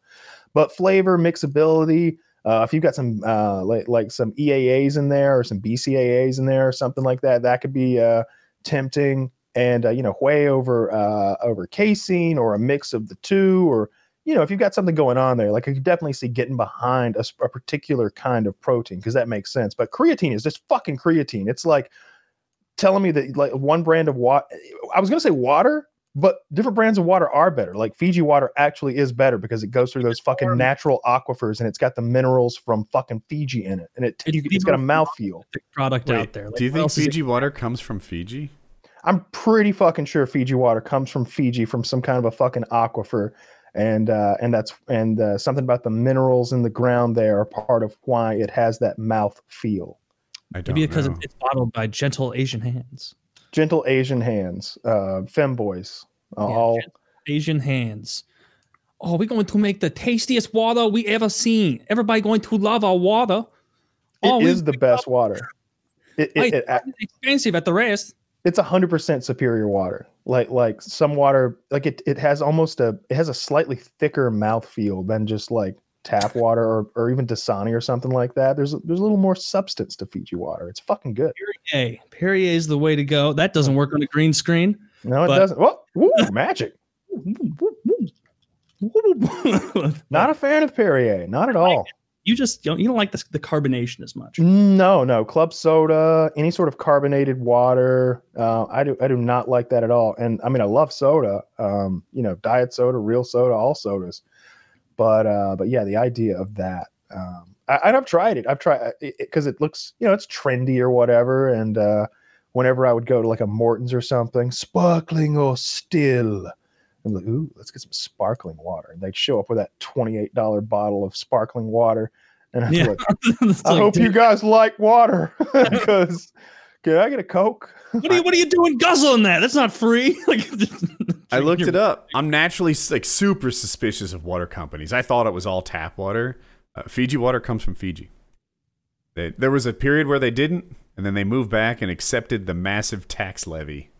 But flavor, mixability. Uh, if you've got some uh, like, like some E A As in there or some B C A As in there or something like that, that could be uh, tempting. And uh, you know, whey over uh, over casein or a mix of the two, or you know, if you've got something going on there, like I could definitely see getting behind a, a particular kind of protein because that makes sense. But creatine is just fucking creatine. It's like telling me that like one brand of water, I was going to say water, but different brands of water are better. Like Fiji water actually is better because it goes through those fucking natural aquifers and it's got the minerals from fucking Fiji in it. And it, it's, it's got a mouthfeel product Wait, out there. Like, do you think Fiji water comes from Fiji? I'm pretty fucking sure Fiji water comes from Fiji from some kind of a fucking aquifer. And, uh, and that's, and, uh, something about the minerals in the ground there are part of why it has that mouth feel. I don't Maybe because know. It's bottled by gentle Asian hands. Gentle Asian hands, uh, femboys, uh, yeah, all Asian hands. Oh, we're going to make the tastiest water we ever seen. Everybody going to love our water. It is the best water. It, it, like, it, it, it's expensive at the rest. It's a hundred percent superior water. Like like some water, like it it has almost a it has a slightly thicker mouthfeel than just like tap water or, or even Dasani or something like that. There's there's a little more substance to Fiji water. It's fucking good. Perrier. Perrier is the way to go. That doesn't work on a green screen. No, it but... doesn't. Whoa, woo, magic. Not a fan of Perrier. Not at all. You just don't, you don't like the, the carbonation as much. No, no. Club soda, any sort of carbonated water. Uh, I do I do not like that at all. And I mean, I love soda, um, you know, diet soda, real soda, all sodas. But uh, but yeah, the idea of that, um, I, and I've tried it. I've tried it because it, it looks, you know, it's trendy or whatever. And uh, whenever I would go to like a Morton's or something, sparkling or still, I'm like, ooh, let's get some sparkling water. And they'd show up with that twenty-eight dollar bottle of sparkling water. And I'd yeah. like, I like, hope dude. you guys like water because can I get a Coke? What are you, what are you doing guzzling that? That's not free. Like, I looked it up. I'm naturally like super suspicious of water companies. I thought it was all tap water. Uh, Fiji water comes from Fiji. They, there was a period where they didn't, and then they moved back and accepted the massive tax levy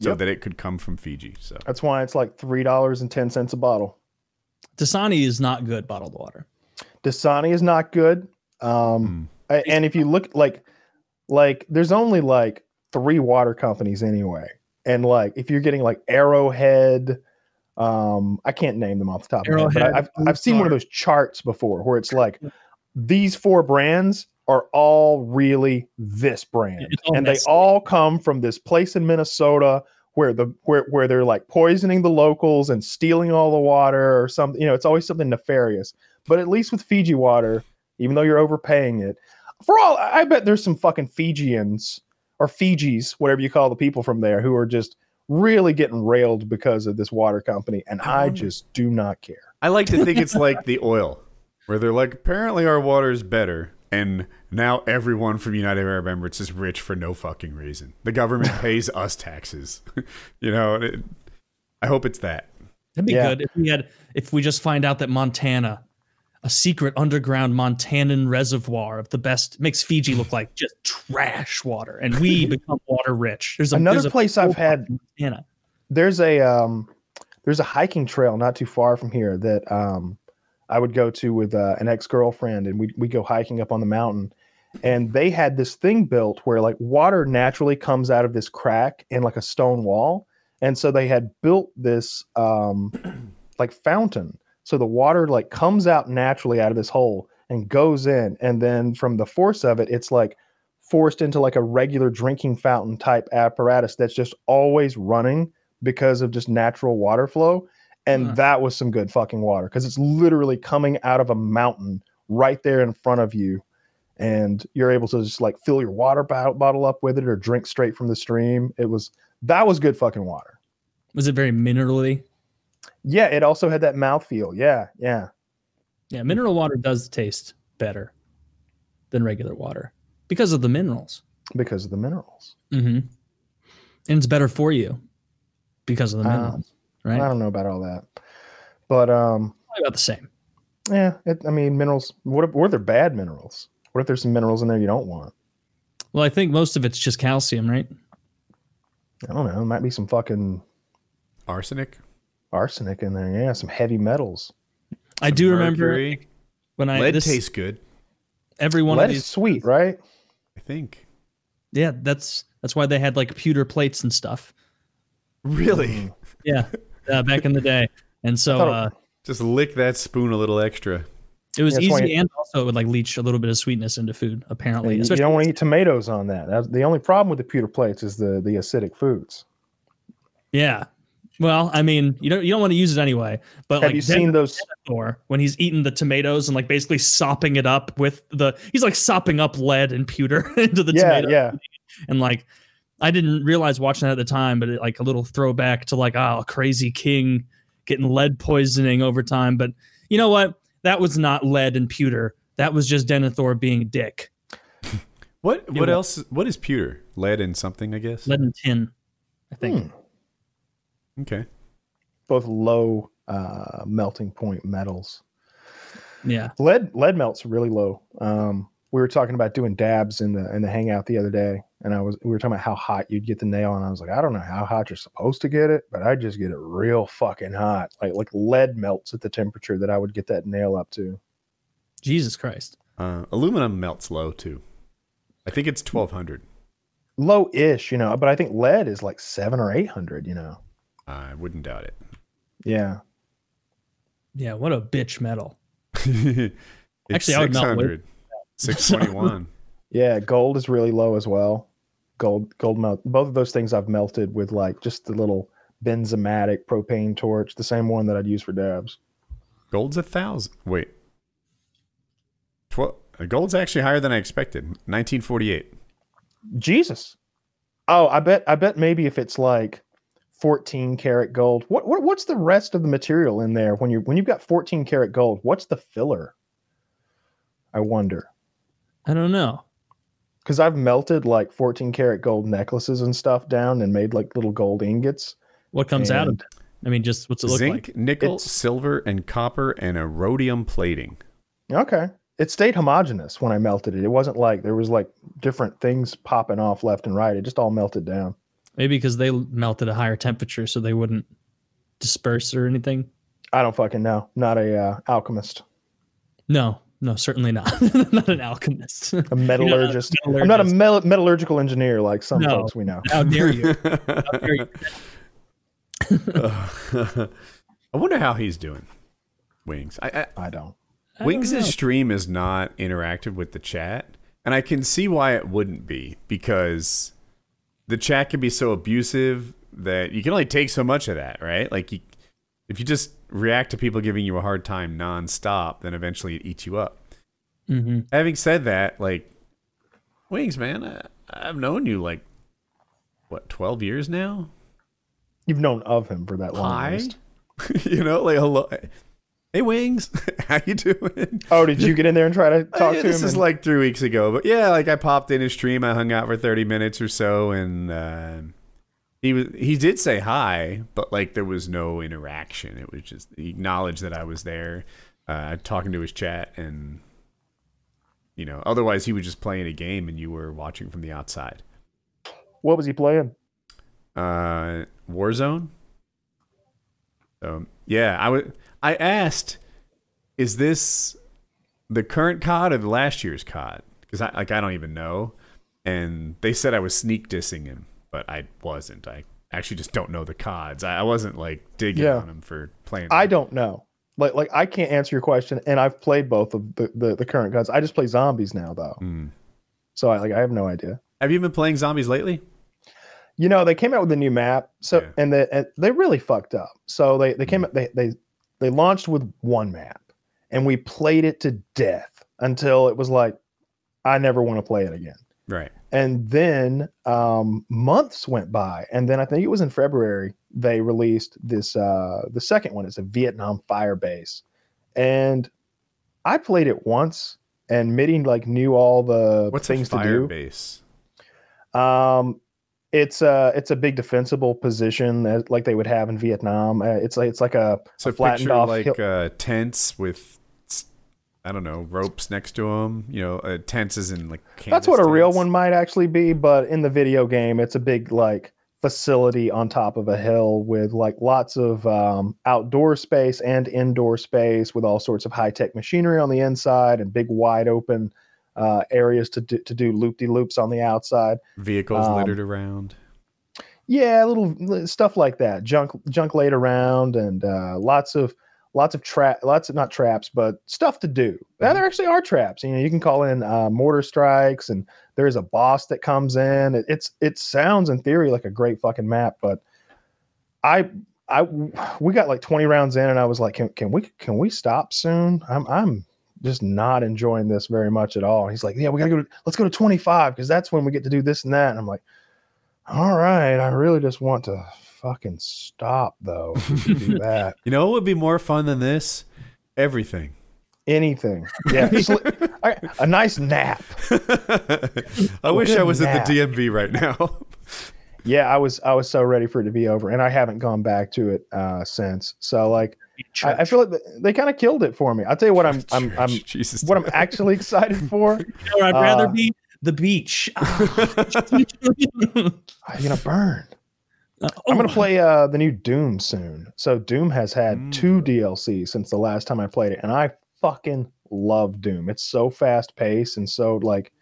so yep. that it could come from Fiji. So that's why it's like three dollars and ten cents a bottle. Dasani is not good bottled water. Dasani is not good. Um, mm. And if you look like, like there's only like three water companies anyway. And like, if you're getting like Arrowhead, um, I can't name them off the top of my head, but I've I've seen one of those charts before where it's like these four brands are all really this brand, and they all come from this place in Minnesota where the where where they're like poisoning the locals and stealing all the water or something. You know, it's always something nefarious. But at least with Fiji water, even though you're overpaying it, for all I bet there's some fucking Fijians. Or Fijis, whatever you call the people from there, who are just really getting railed because of this water company, and I just do not care. I like to think it's like the oil, where they're like, apparently our water is better, and now everyone from United Arab Emirates is rich for no fucking reason. The government pays us taxes. You know, it, I hope it's that. That'd be yeah. good if we had, if we just find out that Montana, a secret underground Montanan reservoir of the best, makes Fiji look like just trash water, and we become water rich. There's a, another there's place a I've had. Montana. There's a um, there's a hiking trail not too far from here that um, I would go to with uh, an ex girlfriend, and we we go hiking up on the mountain, and they had this thing built where like water naturally comes out of this crack in like a stone wall, and so they had built this um, like fountain. So the water like comes out naturally out of this hole and goes in. And then from the force of it, it's like forced into like a regular drinking fountain type apparatus that's just always running because of just natural water flow. And uh-huh. that was some good fucking water because it's literally coming out of a mountain right there in front of you. And you're able to just like fill your water bottle up with it or drink straight from the stream. It was, that was good fucking water. Was it very minerally? Yeah, it also had that mouthfeel. Yeah, yeah. Yeah, mineral water does taste better than regular water because of the minerals. Because of the minerals. Mm-hmm. And it's better for you because of the minerals, um, right? I don't know about all that. But um probably about the same. Yeah, it, I mean, minerals, what if, what if they're bad minerals? What if there's some minerals in there you don't want? Well, I think most of it's just calcium, right? I don't know. It might be some fucking... Arsenic? Arsenic in there, yeah, some heavy metals. I do Mercury. remember when I lead this, tastes good. Every one lead of these is sweet, right? I think. Yeah, that's that's why they had like pewter plates and stuff. Really? Yeah, uh, back in the day, and so uh, Just lick that spoon a little extra. It was yeah, easy, and also it would like leach a little bit of sweetness into food, apparently. You don't want to eat tomatoes on that. That's the only problem with the pewter plates is the, the acidic foods. Yeah. Well, I mean, you don't you don't want to use it anyway. But have like, you seen those? When he's eating the tomatoes and like basically sopping it up with the, he's like sopping up lead and pewter into the yeah, tomato. Yeah. And like, I didn't realize watching that at the time, but it, like a little throwback to like, oh, Crazy King getting lead poisoning over time. But you know what? That was not lead and pewter. That was just Denethor being a dick. What it what was, else? What is pewter? Lead and something, I guess. Lead and tin, I think. Hmm. Okay. Both low uh, melting point metals. Yeah. Lead lead melts really low. Um, we were talking about doing dabs in the in the hangout the other day, and I was we were talking about how hot you'd get the nail, and I was like, I don't know how hot you're supposed to get it, but I just get it real fucking hot. Like like lead melts at the temperature that I would get that nail up to. Jesus Christ. Uh, aluminum melts low too. I think it's twelve hundred. Low-ish, you know, but I think lead is like seven or eight hundred, you know. I wouldn't doubt it. Yeah. Yeah, what a bitch metal. Actually, I would melt lead. six twenty-one. Yeah, gold is really low as well. Gold, gold melt. Both of those things I've melted with like just the little benzomatic propane torch, the same one that I'd use for dabs. Gold's a thousand. Wait. Twelve. Gold's actually higher than I expected. nineteen forty-eight. Jesus. Oh, I bet. I bet maybe if it's like fourteen karat gold. What, what what's the rest of the material in there when you when you've got fourteen karat gold? What's the filler? I wonder. I don't know. Because I've melted like fourteen karat gold necklaces and stuff down and made like little gold ingots. What comes and out of it? I mean, just what's it look zinc, like? Zinc, nickel, it's, silver, and copper, and a rhodium plating. Okay. It stayed homogenous when I melted it. It wasn't like there was like different things popping off left and right. It just all melted down. Maybe because they melt at a higher temperature, so they wouldn't disperse or anything. I don't fucking know. Not a uh, alchemist. No, no, certainly not. Not an alchemist. A metallurgist. Not a metallurgist. I'm not a mel- metallurgical engineer like some no. folks we know. How dare you? How dare you? I wonder how he's doing. Wings. I I, I don't. Wings' I don't stream is not interactive with the chat, and I can see why it wouldn't be because the chat can be so abusive that you can only take so much of that, right? Like, you, if you just react to people giving you a hard time nonstop, then eventually it eats you up. Mm-hmm. Having said that, like, Wings, man, I, I've known you like, what, twelve years now? You've known of him for that long. You know, like, hello. Hey, Wings, how you doing? Oh, did you get in there and try to talk yeah, to this him? This is and... like three weeks ago, but yeah, like I popped in his stream. I hung out for thirty minutes or so, and uh, he was he did say hi, but like there was no interaction. It was just he acknowledged that I was there, uh, talking to his chat, and you know, otherwise he was just playing a game, and you were watching from the outside. What was he playing? Uh, Warzone. So yeah, I would. I asked, is this the current C O D or the last year's C O D? Because I like I don't even know. And they said I was sneak dissing him, but I wasn't. I actually just don't know the C O Ds. I wasn't like digging yeah. on him for playing. I don't know. Like like I can't answer your question, and I've played both of the, the, the current C O Ds. I just play zombies now though. Mm. So I like I have no idea. Have you been playing zombies lately? You know, they came out with a new map, so yeah. and, the, and they really fucked up. So they, they came mm. they they They launched with one map, and we played it to death until it was like, I never want to play it again. Right. And then um, months went by, and then I think it was in February they released this uh, the second one. It's a Vietnam fire base, and I played it once, and Mitty like knew all the What's things a fire to do. Base? Um. It's a it's a big defensible position that, like they would have in Vietnam. Uh, it's like it's like a, so a flattened off like hill- uh, tents with I don't know ropes next to them. You know, uh, tents is in like canvas that's what tents. A real one might actually be, but in the video game, it's a big like facility on top of a hill with like lots of um, outdoor space and indoor space with all sorts of high tech machinery on the inside and big wide open. Uh, areas to do, to do loop-de-loops on the outside. Vehicles um, littered around. Yeah, little stuff like that. Junk junk laid around, and uh, lots of lots of trap, lots of not traps, but stuff to do. Now there actually are traps. You know, you can call in uh, mortar strikes, and there's a boss that comes in. It, it's it sounds in theory like a great fucking map, but I I we got like twenty rounds in, and I was like, can can we can we stop soon? I'm I'm just not enjoying this very much at all. And he's like, yeah, we gotta go. To, let's go to twenty-five because that's when we get to do this and that. And I'm like, all right, I really just want to fucking stop though. Do that. You know what would be more fun than this? Everything. Anything. Yeah. Right. A nice nap. I a wish I was nap. At the D M V right now. Yeah, I was I was so ready for it to be over, and I haven't gone back to it uh since. So like I, I feel like they kind of killed it for me. I'll tell you what I'm I'm I'm Jesus what I'm actually excited for. You know, I'd rather uh, be the beach. I'm gonna burn. Uh, oh. I'm going to play uh, the new Doom soon. So Doom has had mm. two D L Cs since the last time I played it, and I fucking love Doom. It's so fast-paced and so, like,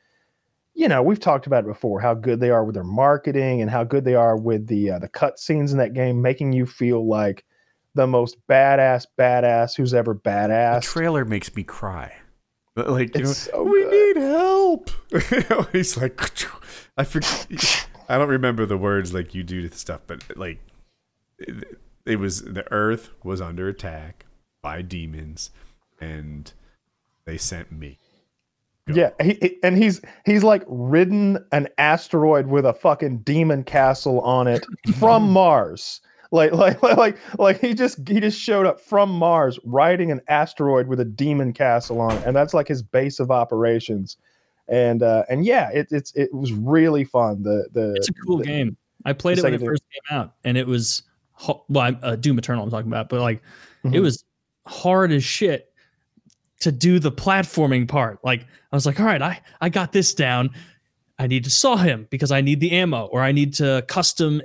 you know, we've talked about it before, how good they are with their marketing and how good they are with the uh, the cutscenes in that game, making you feel like the most badass, badass who's ever badass. The trailer makes me cry. But like, you know, so we good. Need help. He's like, I forget. I don't remember the words like you do to the stuff, but like it, it was the earth was under attack by demons and they sent me. Go. Yeah. He, and he's, he's like ridden an asteroid with a fucking demon castle on it from Mars. Like, like, like, like, like he just, he just showed up from Mars riding an asteroid with a demon castle on it. And that's like his base of operations. And uh, and yeah, it it's it was really fun. The the it's a cool the, game. I played it when it first came out, and it was well, uh, Doom Eternal I'm talking about, but like mm-hmm. it was hard as shit to do the platforming part. Like I was like, all right, I I got this down. I need to saw him because I need the ammo, or I need to custom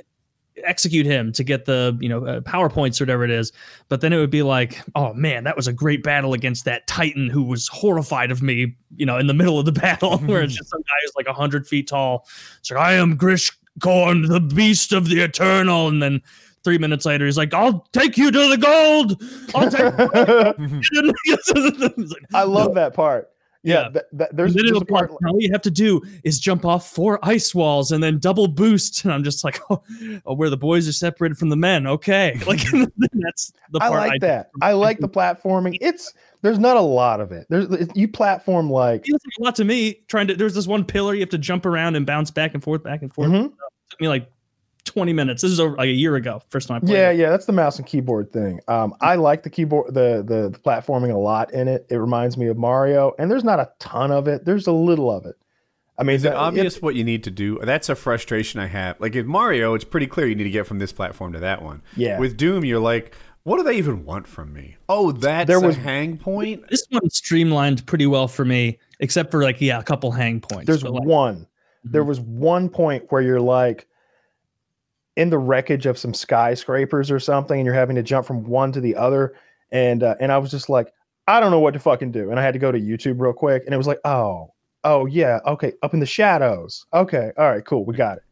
execute him to get the you know uh, PowerPoints or whatever it is. But then it would be like, oh man, that was a great battle against that Titan who was horrified of me, you know, in the middle of the battle, where it's just some guy who's like a hundred feet tall. It's like, I am Grishkorn, the beast of the eternal, and then three minutes later he's like, I'll take you to the gold. I'll take you. Like, I love no. that part. Yeah, yeah. Th- th- there's, there's a part. All you have to do is jump off four ice walls and then double boost. And I'm just like, oh, oh where the boys are separated from the men. Okay, like that's the part. I like I that. Do. I like the platforming. It's there's not a lot of it. There's you platform like it a lot to me. Trying to there's this one pillar you have to jump around and bounce back and forth, back and forth. Mm-hmm. It took me like twenty minutes. This is over, like a year ago. First time I played. Yeah, it. yeah, that's the mouse and keyboard thing. Um, I like the keyboard, the, the the platforming a lot in it. It reminds me of Mario, and there's not a ton of it. There's a little of it. I mean, is that, it obvious it, what you need to do? That's a frustration I have. Like in Mario, it's pretty clear you need to get from this platform to that one. Yeah. With Doom, you're like, what do they even want from me? Oh, that's there was, a hang point. This one streamlined pretty well for me, except for like yeah, a couple hang points. There's like, one. Mm-hmm. There was one point where you're like. In the wreckage of some skyscrapers or something, and you're having to jump from one to the other, and uh, and I was just like, I don't know what to fucking do, and I had to go to YouTube real quick, and it was like, oh, oh yeah, okay, up in the shadows, okay, all right, cool, we got it,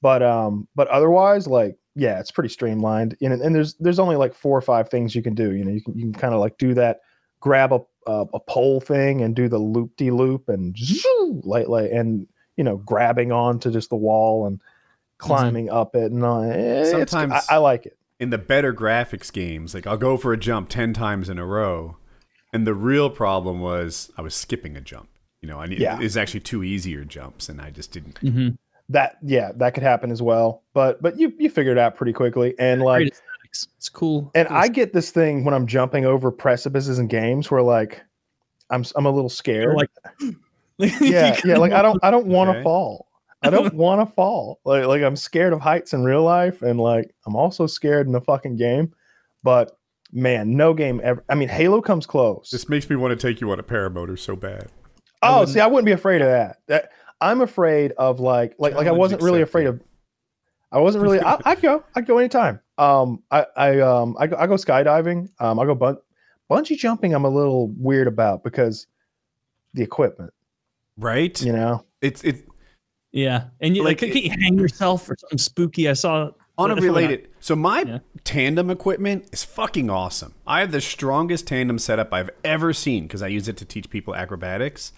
but um, but otherwise, like, yeah, it's pretty streamlined, and and there's there's only like four or five things you can do, you know, you can you can kind of like do that, grab a uh, a pole thing and do the loop de loop and zoo, light light, and you know, grabbing on to just the wall and. Climbing up it and all. Sometimes I, I like it in the better graphics games. Like I'll go for a jump ten times in a row, and the real problem was I was skipping a jump. You know, I need yeah. it's actually two easier jumps, and I just didn't. Mm-hmm. That yeah, that could happen as well. But but you you figure it out pretty quickly, and like it's cool. And it's I get this thing when I'm jumping over precipices in games where like I'm I'm a little scared. Like yeah yeah like I don't I don't want to okay. fall. I don't want to fall. Like, like I'm scared of heights in real life, and like I'm also scared in the fucking game. But man, no game ever. I mean, Halo comes close. This makes me want to take you on a paramotor so bad. Oh, I see, I wouldn't be afraid of that. that I'm afraid of like, like, like I wasn't really afraid of. I wasn't really. I, I'd go. I'd go anytime. Um, I, I, um, I go, I go skydiving. Um, I go bun- bungee jumping. I'm a little weird about because the equipment, right? You know, it's it's. Yeah, and you like, like it, can't you hang yourself or something spooky? I saw on a related, so my yeah. tandem equipment is fucking awesome. I have the strongest tandem setup I've ever seen because I use it to teach people acrobatics.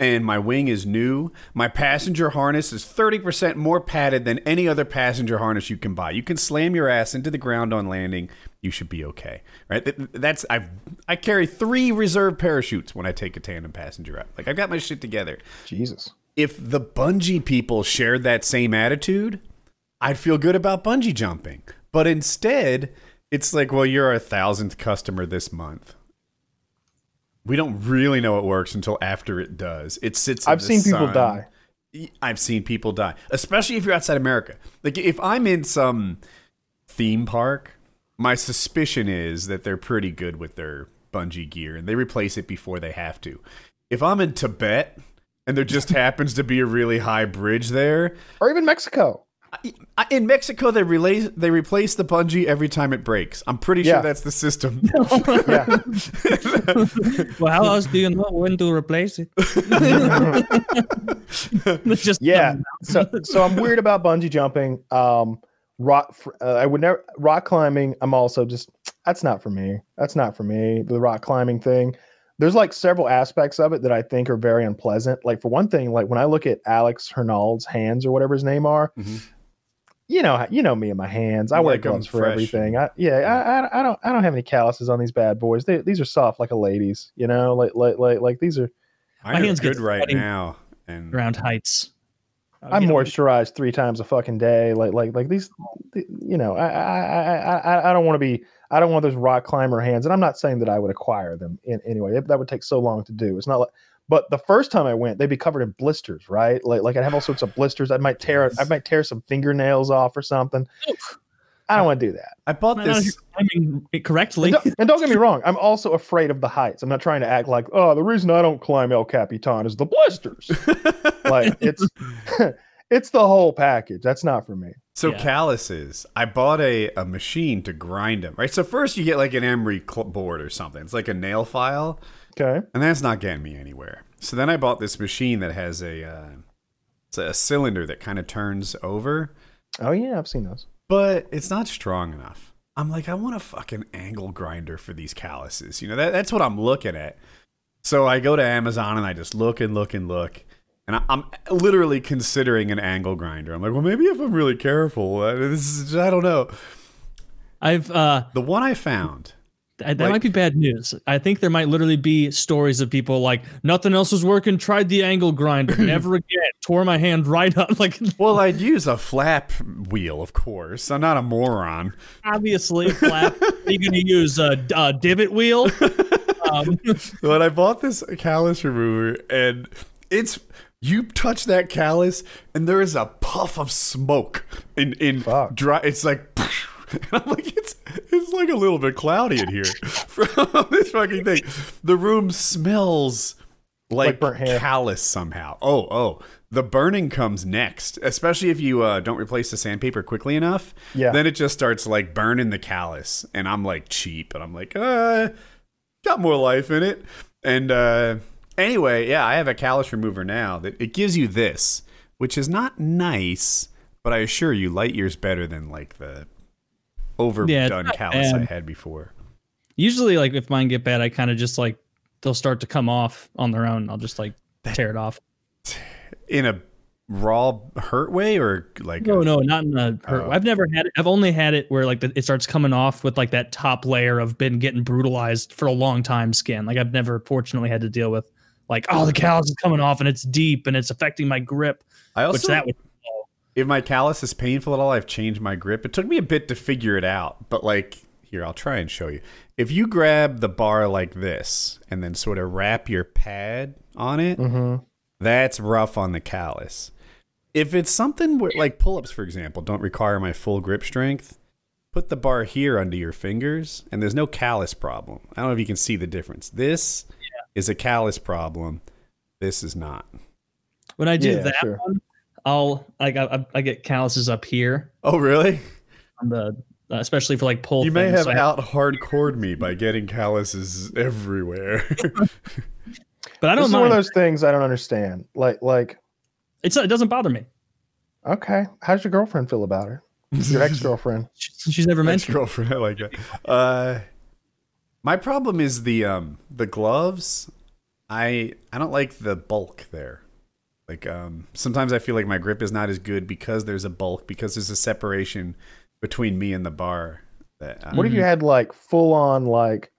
And my wing is new. My passenger harness is thirty percent more padded than any other passenger harness you can buy. You can slam your ass into the ground on landing. You should be okay, right? That's I've I carry three reserve parachutes when I take a tandem passenger out. Like I've got my shit together. Jesus. If the bungee people shared that same attitude, I'd feel good about bungee jumping. But instead, it's like, well, you're our thousandth customer this month. We don't really know it works until after it does. It sits in I've the seen sun. People die. I've seen people die, especially if you're outside America. Like if I'm in some theme park, my suspicion is that they're pretty good with their bungee gear and they replace it before they have to. If I'm in Tibet and there just happens to be a really high bridge there, or even Mexico. In Mexico, they replace they replace the bungee every time it breaks. I'm pretty yeah. sure that's the system. Well, how else do you know when to replace it? just yeah. so, so I'm weird about bungee jumping. Um, rock. Uh, I would never rock climbing. I'm also just that's not for me. That's not for me. The rock climbing thing. There's like several aspects of it that I think are very unpleasant. Like for one thing, like when I look at Alex Hernald's hands or whatever his name are. Mm-hmm. You know, you know me and my hands. I like wear gloves for everything. I, yeah, yeah. I, I, I don't, I don't have any calluses on these bad boys. They, these are soft like a lady's. You know, like, like, like, like these are. My, my hands good right now and around heights. I'm moisturized three times a fucking day. Like, like, like these. You know, I, I, I, I don't want to be. I don't want those rock climber hands. And I'm not saying that I would acquire them in anyway. That would take so long to do. It's not like. But the first time I went, they'd be covered in blisters, right? Like, like I'd have all sorts of blisters. I might tear, I might tear some fingernails off or something. I don't want to do that. I bought I this. I mean, correctly. And don't, and don't get me wrong. I'm also afraid of the heights. I'm not trying to act like, oh, the reason I don't climb El Capitan is the blisters. Like it's, it's the whole package. That's not for me. So yeah. Calluses, I bought a, a machine to grind them, right? So first you get like an emery cl- board or something. It's like a nail file. Okay. And that's not getting me anywhere. So then I bought this machine that has a uh, it's a cylinder that kind of turns over. Oh, yeah. I've seen those. But it's not strong enough. I'm like, I want a fucking angle grinder for these calluses. You know, that, that's what I'm looking at. So I go to Amazon and I just look and look and look. And I, I'm literally considering an angle grinder. I'm like, well, maybe if I'm really careful. Uh, this is, I don't know. I've uh, The one I found... That like, might be bad news. I think there might literally be stories of people like, nothing else was working, tried the angle grinder, never again, tore my hand right up. Like, well, I'd use a flap wheel, of course. I'm not a moron. Obviously, flap. You're going to use a, a divot wheel. Um, but I bought this callus remover, and it's... You touch that callus, and there is a puff of smoke in, in Fuck. dry... It's like... And I'm like, it's it's like a little bit cloudy in here from this fucking thing. The room smells like, like callous somehow. Oh, oh. The burning comes next, especially if you uh, don't replace the sandpaper quickly enough. Yeah. Then it just starts like burning the callus. And I'm like cheap. And I'm like, uh, got more life in it. And uh, anyway, yeah, I have a callus remover now that it gives you this, which is not nice, but I assure you light years better than like the... overdone yeah, callus I had before. Usually, like if mine get bad, I kind of just like they'll start to come off on their own. I'll just like tear it off in a raw hurt way, or like no, a, no, not in a hurt. Uh, way. I've never had it. I've only had it where like the, it starts coming off with like that top layer of been getting brutalized for a long time skin. Like I've never fortunately had to deal with like oh the callus is coming off and it's deep and it's affecting my grip. I also. Which that would- If my callus is painful at all, I've changed my grip. It took me a bit to figure it out, but like, here, I'll try and show you. If you grab the bar like this and then sort of wrap your pad on it, mm-hmm. that's rough on the callus. If it's something where, like pull-ups, for example, don't require my full grip strength, put the bar here under your fingers and there's no callus problem. I don't know if you can see the difference. This yeah. is a callus problem. This is not. When I do yeah, that sure. one, I'll like I, I get calluses up here. Oh really? On the uh, especially for like pull. You may things, have so out hardcored me by getting calluses everywhere. But I don't. This is one of those things I don't understand. Like like, it's it doesn't bother me. Okay, how's your girlfriend feel about her? Your ex-girlfriend. She's never mentioned. Ex-girlfriend, I like that. Uh, my problem is the um the gloves. I I don't like the bulk there. Like um sometimes I feel like my grip is not as good because there's a bulk, because there's a separation between me and the bar. That um, what if you had like full on like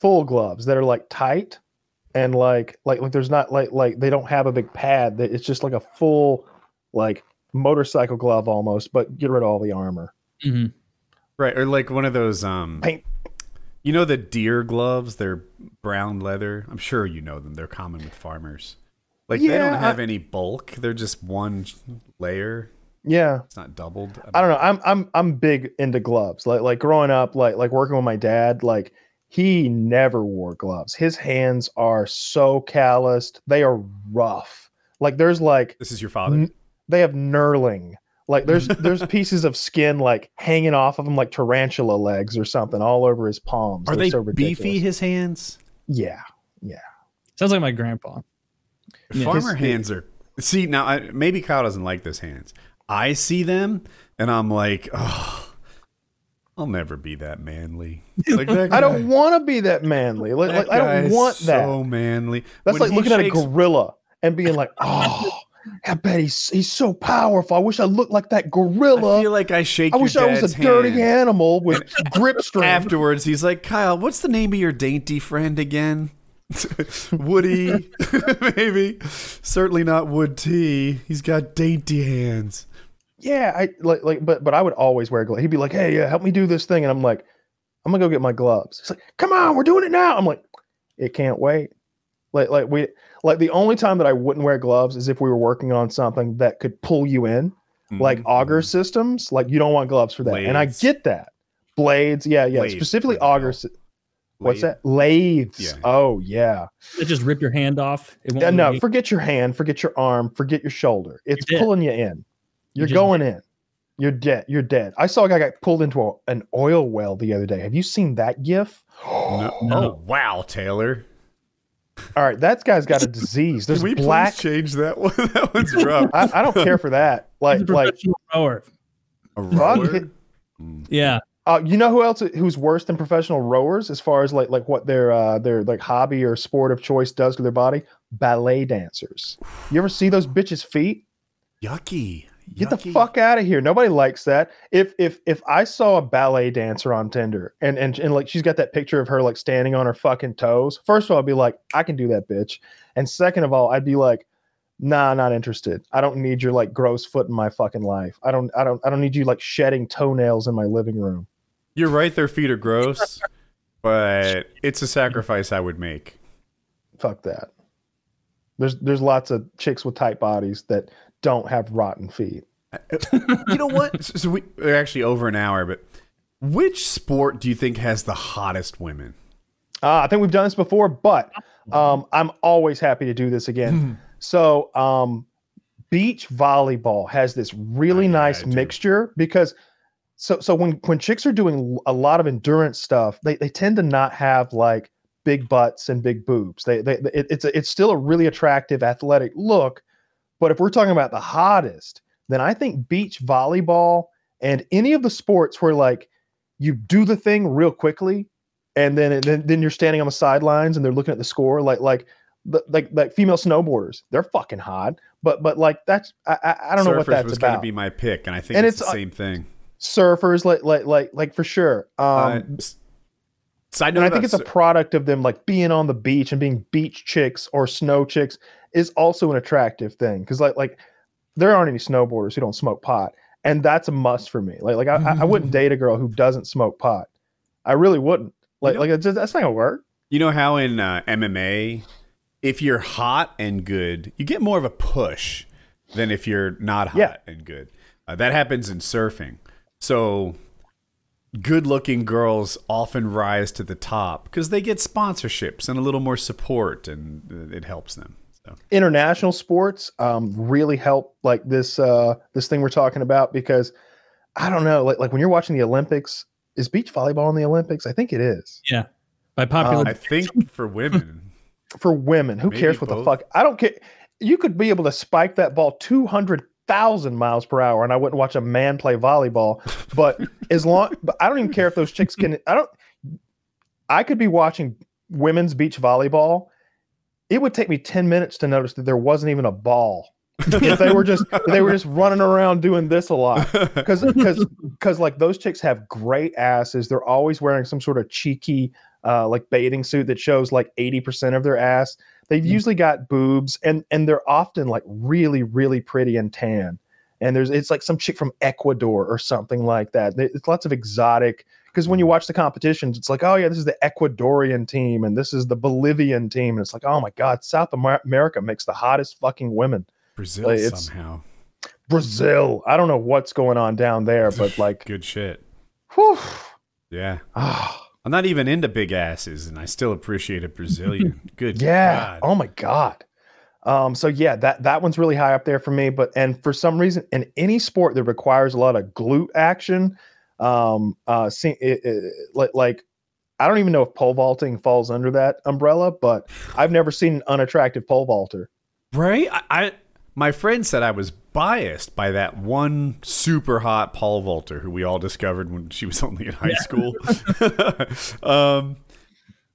full gloves that are like tight and like like like there's not like like they don't have a big pad, that it's just like a full like motorcycle glove almost, but get rid of all the armor. Mm-hmm. Right, or like one of those um paint, you know, the deer gloves, they're brown leather. I'm sure you know them, they're common with farmers. Like yeah, they don't have I, any bulk, they're just one layer. Yeah, it's not doubled. I don't know, i'm i'm i'm big into gloves. Like like growing up, like like working with my dad, like he never wore gloves. His hands are so calloused, they are rough. Like there's like, this is your father. N- They have knurling. Like there's there's pieces of skin like hanging off of him like tarantula legs or something all over his palms. Are They're they so beefy, his hands? Yeah. Yeah. Sounds like my grandpa. Yeah. Farmer his, hands are see now I, maybe Kyle doesn't like those hands. I see them and I'm like, oh, I'll never be that manly. Like that guy. I don't want to be that manly. Like, that like I don't want so that. So manly. That's when like looking shakes- at a gorilla and being like, oh, I bet he's he's so powerful. I wish I looked like that gorilla. I feel like I shake. I wish I was a dirty hand. Animal with grip strength. Afterwards, he's like, Kyle, what's the name of your dainty friend again? Woody, maybe. Certainly not Wood T. He's got dainty hands. Yeah, I like like, but but I would always wear gloves. He'd be like, hey, uh, help me do this thing, and I'm like, I'm gonna go get my gloves. He's like, come on, we're doing it now. I'm like, it can't wait. Like like we. Like the only time that I wouldn't wear gloves is if we were working on something that could pull you in, mm-hmm. like auger systems. Like you don't want gloves for that. Blades. And I get that. Blades. Yeah. Yeah. Blades. Specifically auger. Blades. What's that? Lathes. Yeah. Oh yeah. It just rip your hand off. It won't yeah, no, you. Forget your hand, forget your arm, forget your shoulder. It's you're pulling you in. You're, you're going dead. in. You're dead. You're dead. I saw a guy got pulled into a, an oil well the other day. Have you seen that GIF? No. No. Oh, wow. Taylor. All right, that guy's got a disease. There's Can we black. Please change that one. That one's rough. I, I don't care for that. Like, a like rower. A rower. Hit... Yeah. Uh, you know who else? Who's worse than professional rowers as far as like like what their uh, their like hobby or sport of choice does to their body? Ballet dancers. You ever see those bitches' feet? Yucky. Yucky. Get the fuck out of here. Nobody likes that. If if if I saw a ballet dancer on Tinder and, and and like she's got that picture of her like standing on her fucking toes, first of all, I'd be like, I can do that, bitch. And second of all, I'd be like, nah, not interested. I don't need your like gross foot in my fucking life. I don't I don't I don't need you like shedding toenails in my living room. You're right, their feet are gross, but it's a sacrifice I would make. Fuck that. There's there's lots of chicks with tight bodies that don't have rotten feet. You know what? So we, we're actually over an hour, but which sport do you think has the hottest women? Uh, I think we've done this before, but um, I'm always happy to do this again. So um, beach volleyball has this really I, nice I mixture because so so when, when chicks are doing a lot of endurance stuff, they, they tend to not have like big butts and big boobs. They they it, it's a, it's still a really attractive athletic look. But if we're talking about the hottest, then I think beach volleyball and any of the sports where like you do the thing real quickly and then then, then you're standing on the sidelines and they're looking at the score, like like like like female snowboarders, they're fucking hot. But but like that's I I don't know what that's about. Surfers was going to be my pick, and I think and it's, it's the same thing. Surfers, like like like like for sure. Um, uh, side note, and I think it's a product of them like being on the beach and being beach chicks or snow chicks. Is also an attractive thing because like like there aren't any snowboarders who don't smoke pot, and that's a must for me. Like like I, I wouldn't date a girl who doesn't smoke pot. I really wouldn't. Like you know, like just, that's not gonna work. You know how in uh, M M A, if you're hot and good, you get more of a push than if you're not hot yeah. and good. Uh, that happens in surfing. So good-looking girls often rise to the top because they get sponsorships and a little more support, and it helps them. So. International sports um, really help like this uh, this thing we're talking about because I don't know like like when you're watching the Olympics, is beach volleyball in the Olympics? I think it is. Yeah, by popular. Um, I think for women. For women, who Maybe cares what both. The fuck? I don't care. You could be able to spike that ball two hundred thousand miles per hour, and I wouldn't watch a man play volleyball. But as long, but I don't even care if those chicks can. I don't. I could be watching women's beach volleyball. It would take me ten minutes to notice that there wasn't even a ball. If they were just they were just running around doing this a lot, because because because like those chicks have great asses. They're always wearing some sort of cheeky uh, like bathing suit that shows like eighty percent of their ass. They've usually got boobs, and and they're often like really, really pretty and tan. And there's it's like some chick from Ecuador or something like that. It's lots of exotic, because when you watch the competitions, it's like, oh yeah, this is the Ecuadorian team and this is the Bolivian team. And it's like, oh my God, South America makes the hottest fucking women. Brazil like, somehow. Brazil. I don't know what's going on down there, but like good shit. Whew. Yeah. I'm not even into big asses, and I still appreciate a Brazilian. Good yeah. God. Oh my God. Um, so yeah, that, that one's really high up there for me. But and for some reason, in any sport that requires a lot of glute action, um, uh, see, it, it, like I don't even know if pole vaulting falls under that umbrella, but I've never seen an unattractive pole vaulter. Right? I, I my friend said I was biased by that one super hot pole vaulter who we all discovered when she was only in high yeah. school. um,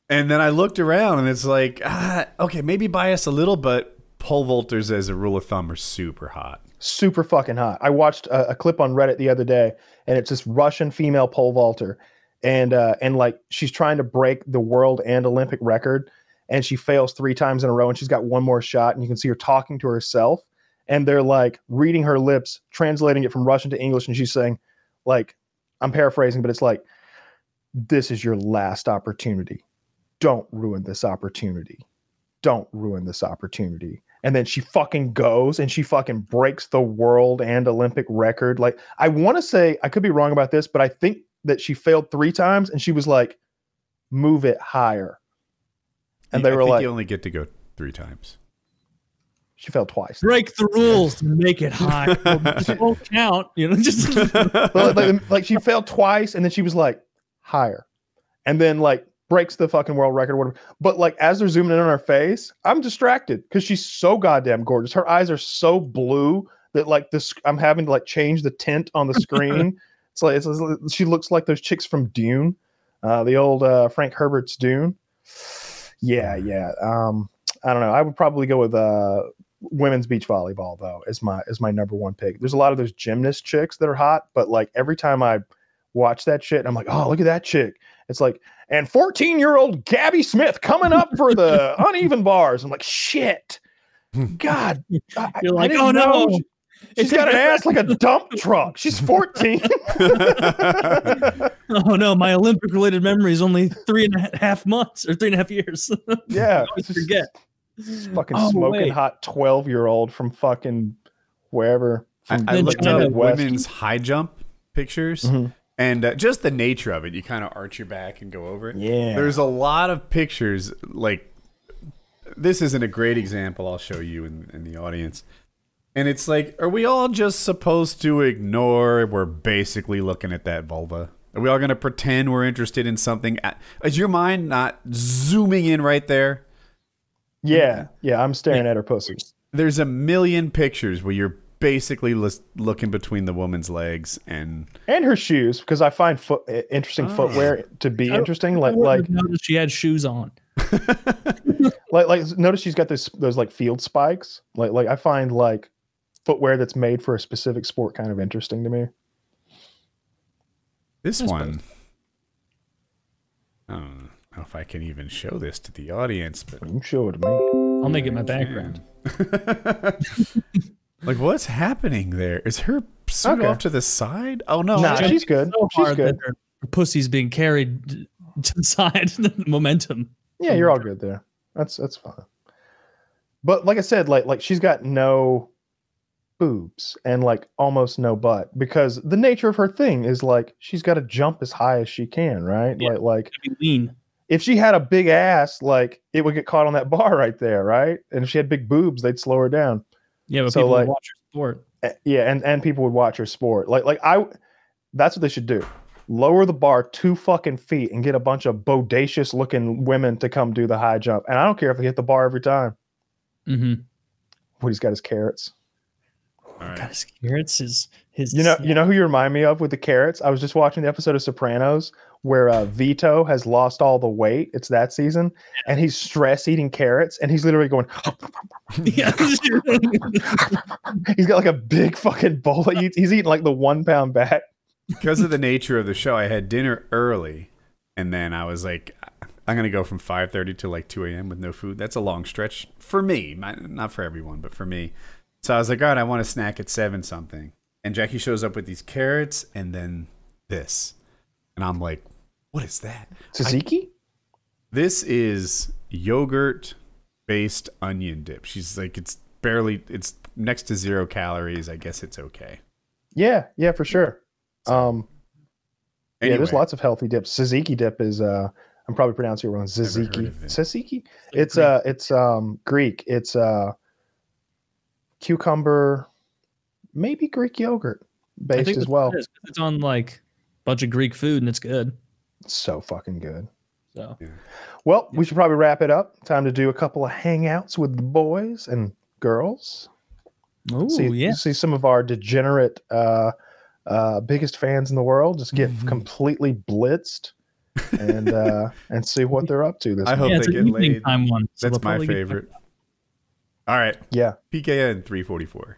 and then I looked around and it's like, ah, okay, maybe biased a little, but pole vaulters as a rule of thumb are super hot. Super fucking hot. I watched a, a clip on Reddit the other day, and it's this Russian female pole vaulter. And, uh, and like she's trying to break the world and Olympic record, and she fails three times in a row, and she's got one more shot, and you can see her talking to herself. And they're like reading her lips, translating it from Russian to English. And she's saying, like, I'm paraphrasing, but it's like, this is your last opportunity. Don't ruin this opportunity. Don't ruin this opportunity. And then she fucking goes and she fucking breaks the world and Olympic record. Like, I want to say, I could be wrong about this, but I think that she failed three times and she was like, move it higher. And they I were think like, you only get to go three times. She failed twice. Break the rules to make it high. It won't count, you know. Just like, like, like she failed twice, and then she was like higher, and then like breaks the fucking world record, or whatever. But like as they're zooming in on her face, I'm distracted because she's so goddamn gorgeous. Her eyes are so blue that like this, I'm having to like change the tint on the screen. It's like it's, it's, she looks like those chicks from Dune, uh, the old uh, Frank Herbert's Dune. Yeah, yeah. Um, I don't know. I would probably go with uh. women's beach volleyball though is my is my number one pick. There's a lot of those gymnast chicks that are hot, but like every time I watch that shit, I'm like, oh, look at that chick. It's like, and fourteen year old Gabby Smith coming up for the uneven bars. I'm like, shit, God, I, you're like, oh no, she, she's got an ass like a dump truck. She's fourteen. Oh no, my Olympic related memory is only three and a half months or three and a half years. Yeah, I always forget. Fucking oh, smoking wait. hot twelve year old from fucking wherever. From I, I looked up women's high jump pictures, mm-hmm. and uh, just the nature of it. You kind of arch your back and go over it. Yeah. There's a lot of pictures. Like, this isn't a great example. I'll show you in, in the audience. And it's like, are we all just supposed to ignore we're basically looking at that vulva? Are we all going to pretend we're interested in something? Is your mind not zooming in right there? Yeah, yeah, I'm staring at her pussy. There's a million pictures where you're basically lis- looking between the woman's legs and and her shoes, because I find foot interesting oh, footwear to be I, interesting. I like, like notice she had shoes on. like, like notice she's got those those like field spikes. Like, like I find like footwear that's made for a specific sport kind of interesting to me. This that's one, I don't know. I don't know if I can even show this to the audience, but you show it to me. I'll make it my background. Like, what's happening there? Is her suit okay. off to the side? Oh no, nah, she's good. So she's good. Her pussy's being carried to the side. Momentum. Yeah, you're all good there. That's that's fine. But like I said, like like she's got no boobs and like almost no butt, because the nature of her thing is like she's got to jump as high as she can, right? Yeah, like like be lean. If she had a big ass, like it would get caught on that bar right there, right? And if she had big boobs, they'd slow her down. Yeah, but so people like, would watch her sport. Yeah, and, and people would watch her sport. Like like I, that's what they should do. Lower the bar two fucking feet and get a bunch of bodacious looking women to come do the high jump. And I don't care if they hit the bar every time. Mm-hmm. What he's got is carrots. All right. His carrots, his his. You know, yeah. you know who you remind me of with the carrots? I was just watching the episode of Sopranos where uh, Vito has lost all the weight. It's that season, and he's stress eating carrots, and he's literally going. Yeah, he's got like a big fucking bowl. He's eating like the one pound bag. Because of the nature of the show, I had dinner early, and then I was like, I'm gonna go from five thirty to like two a.m. with no food. That's a long stretch for me, not for everyone, but for me. So I was like, all right, I want a snack at seven something. And Jackie shows up with these carrots and then this. And I'm like, what is that? Tzatziki? I, this is yogurt-based onion dip. She's like, it's barely, it's next to zero calories. I guess it's okay. Yeah, yeah, for sure. Um, anyway. Yeah, there's lots of healthy dips. Tzatziki dip is, uh, I'm probably pronouncing it wrong. Tzatziki. Tzatziki? It's, uh, it's um, Greek. It's, uh, cucumber, maybe Greek yogurt based as well. It is, it's on like a bunch of Greek food and it's good. It's so fucking good. So, yeah. Well, yeah. We should probably wrap it up. Time to do a couple of hangouts with the boys and girls. Oh, yeah. See some of our degenerate, uh, uh, biggest fans in the world just get mm-hmm. completely blitzed and, uh, and see what they're up to this I week. Hope yeah, they get laid. Time one, so that's my favorite. All right. Yeah. P K N three forty-four.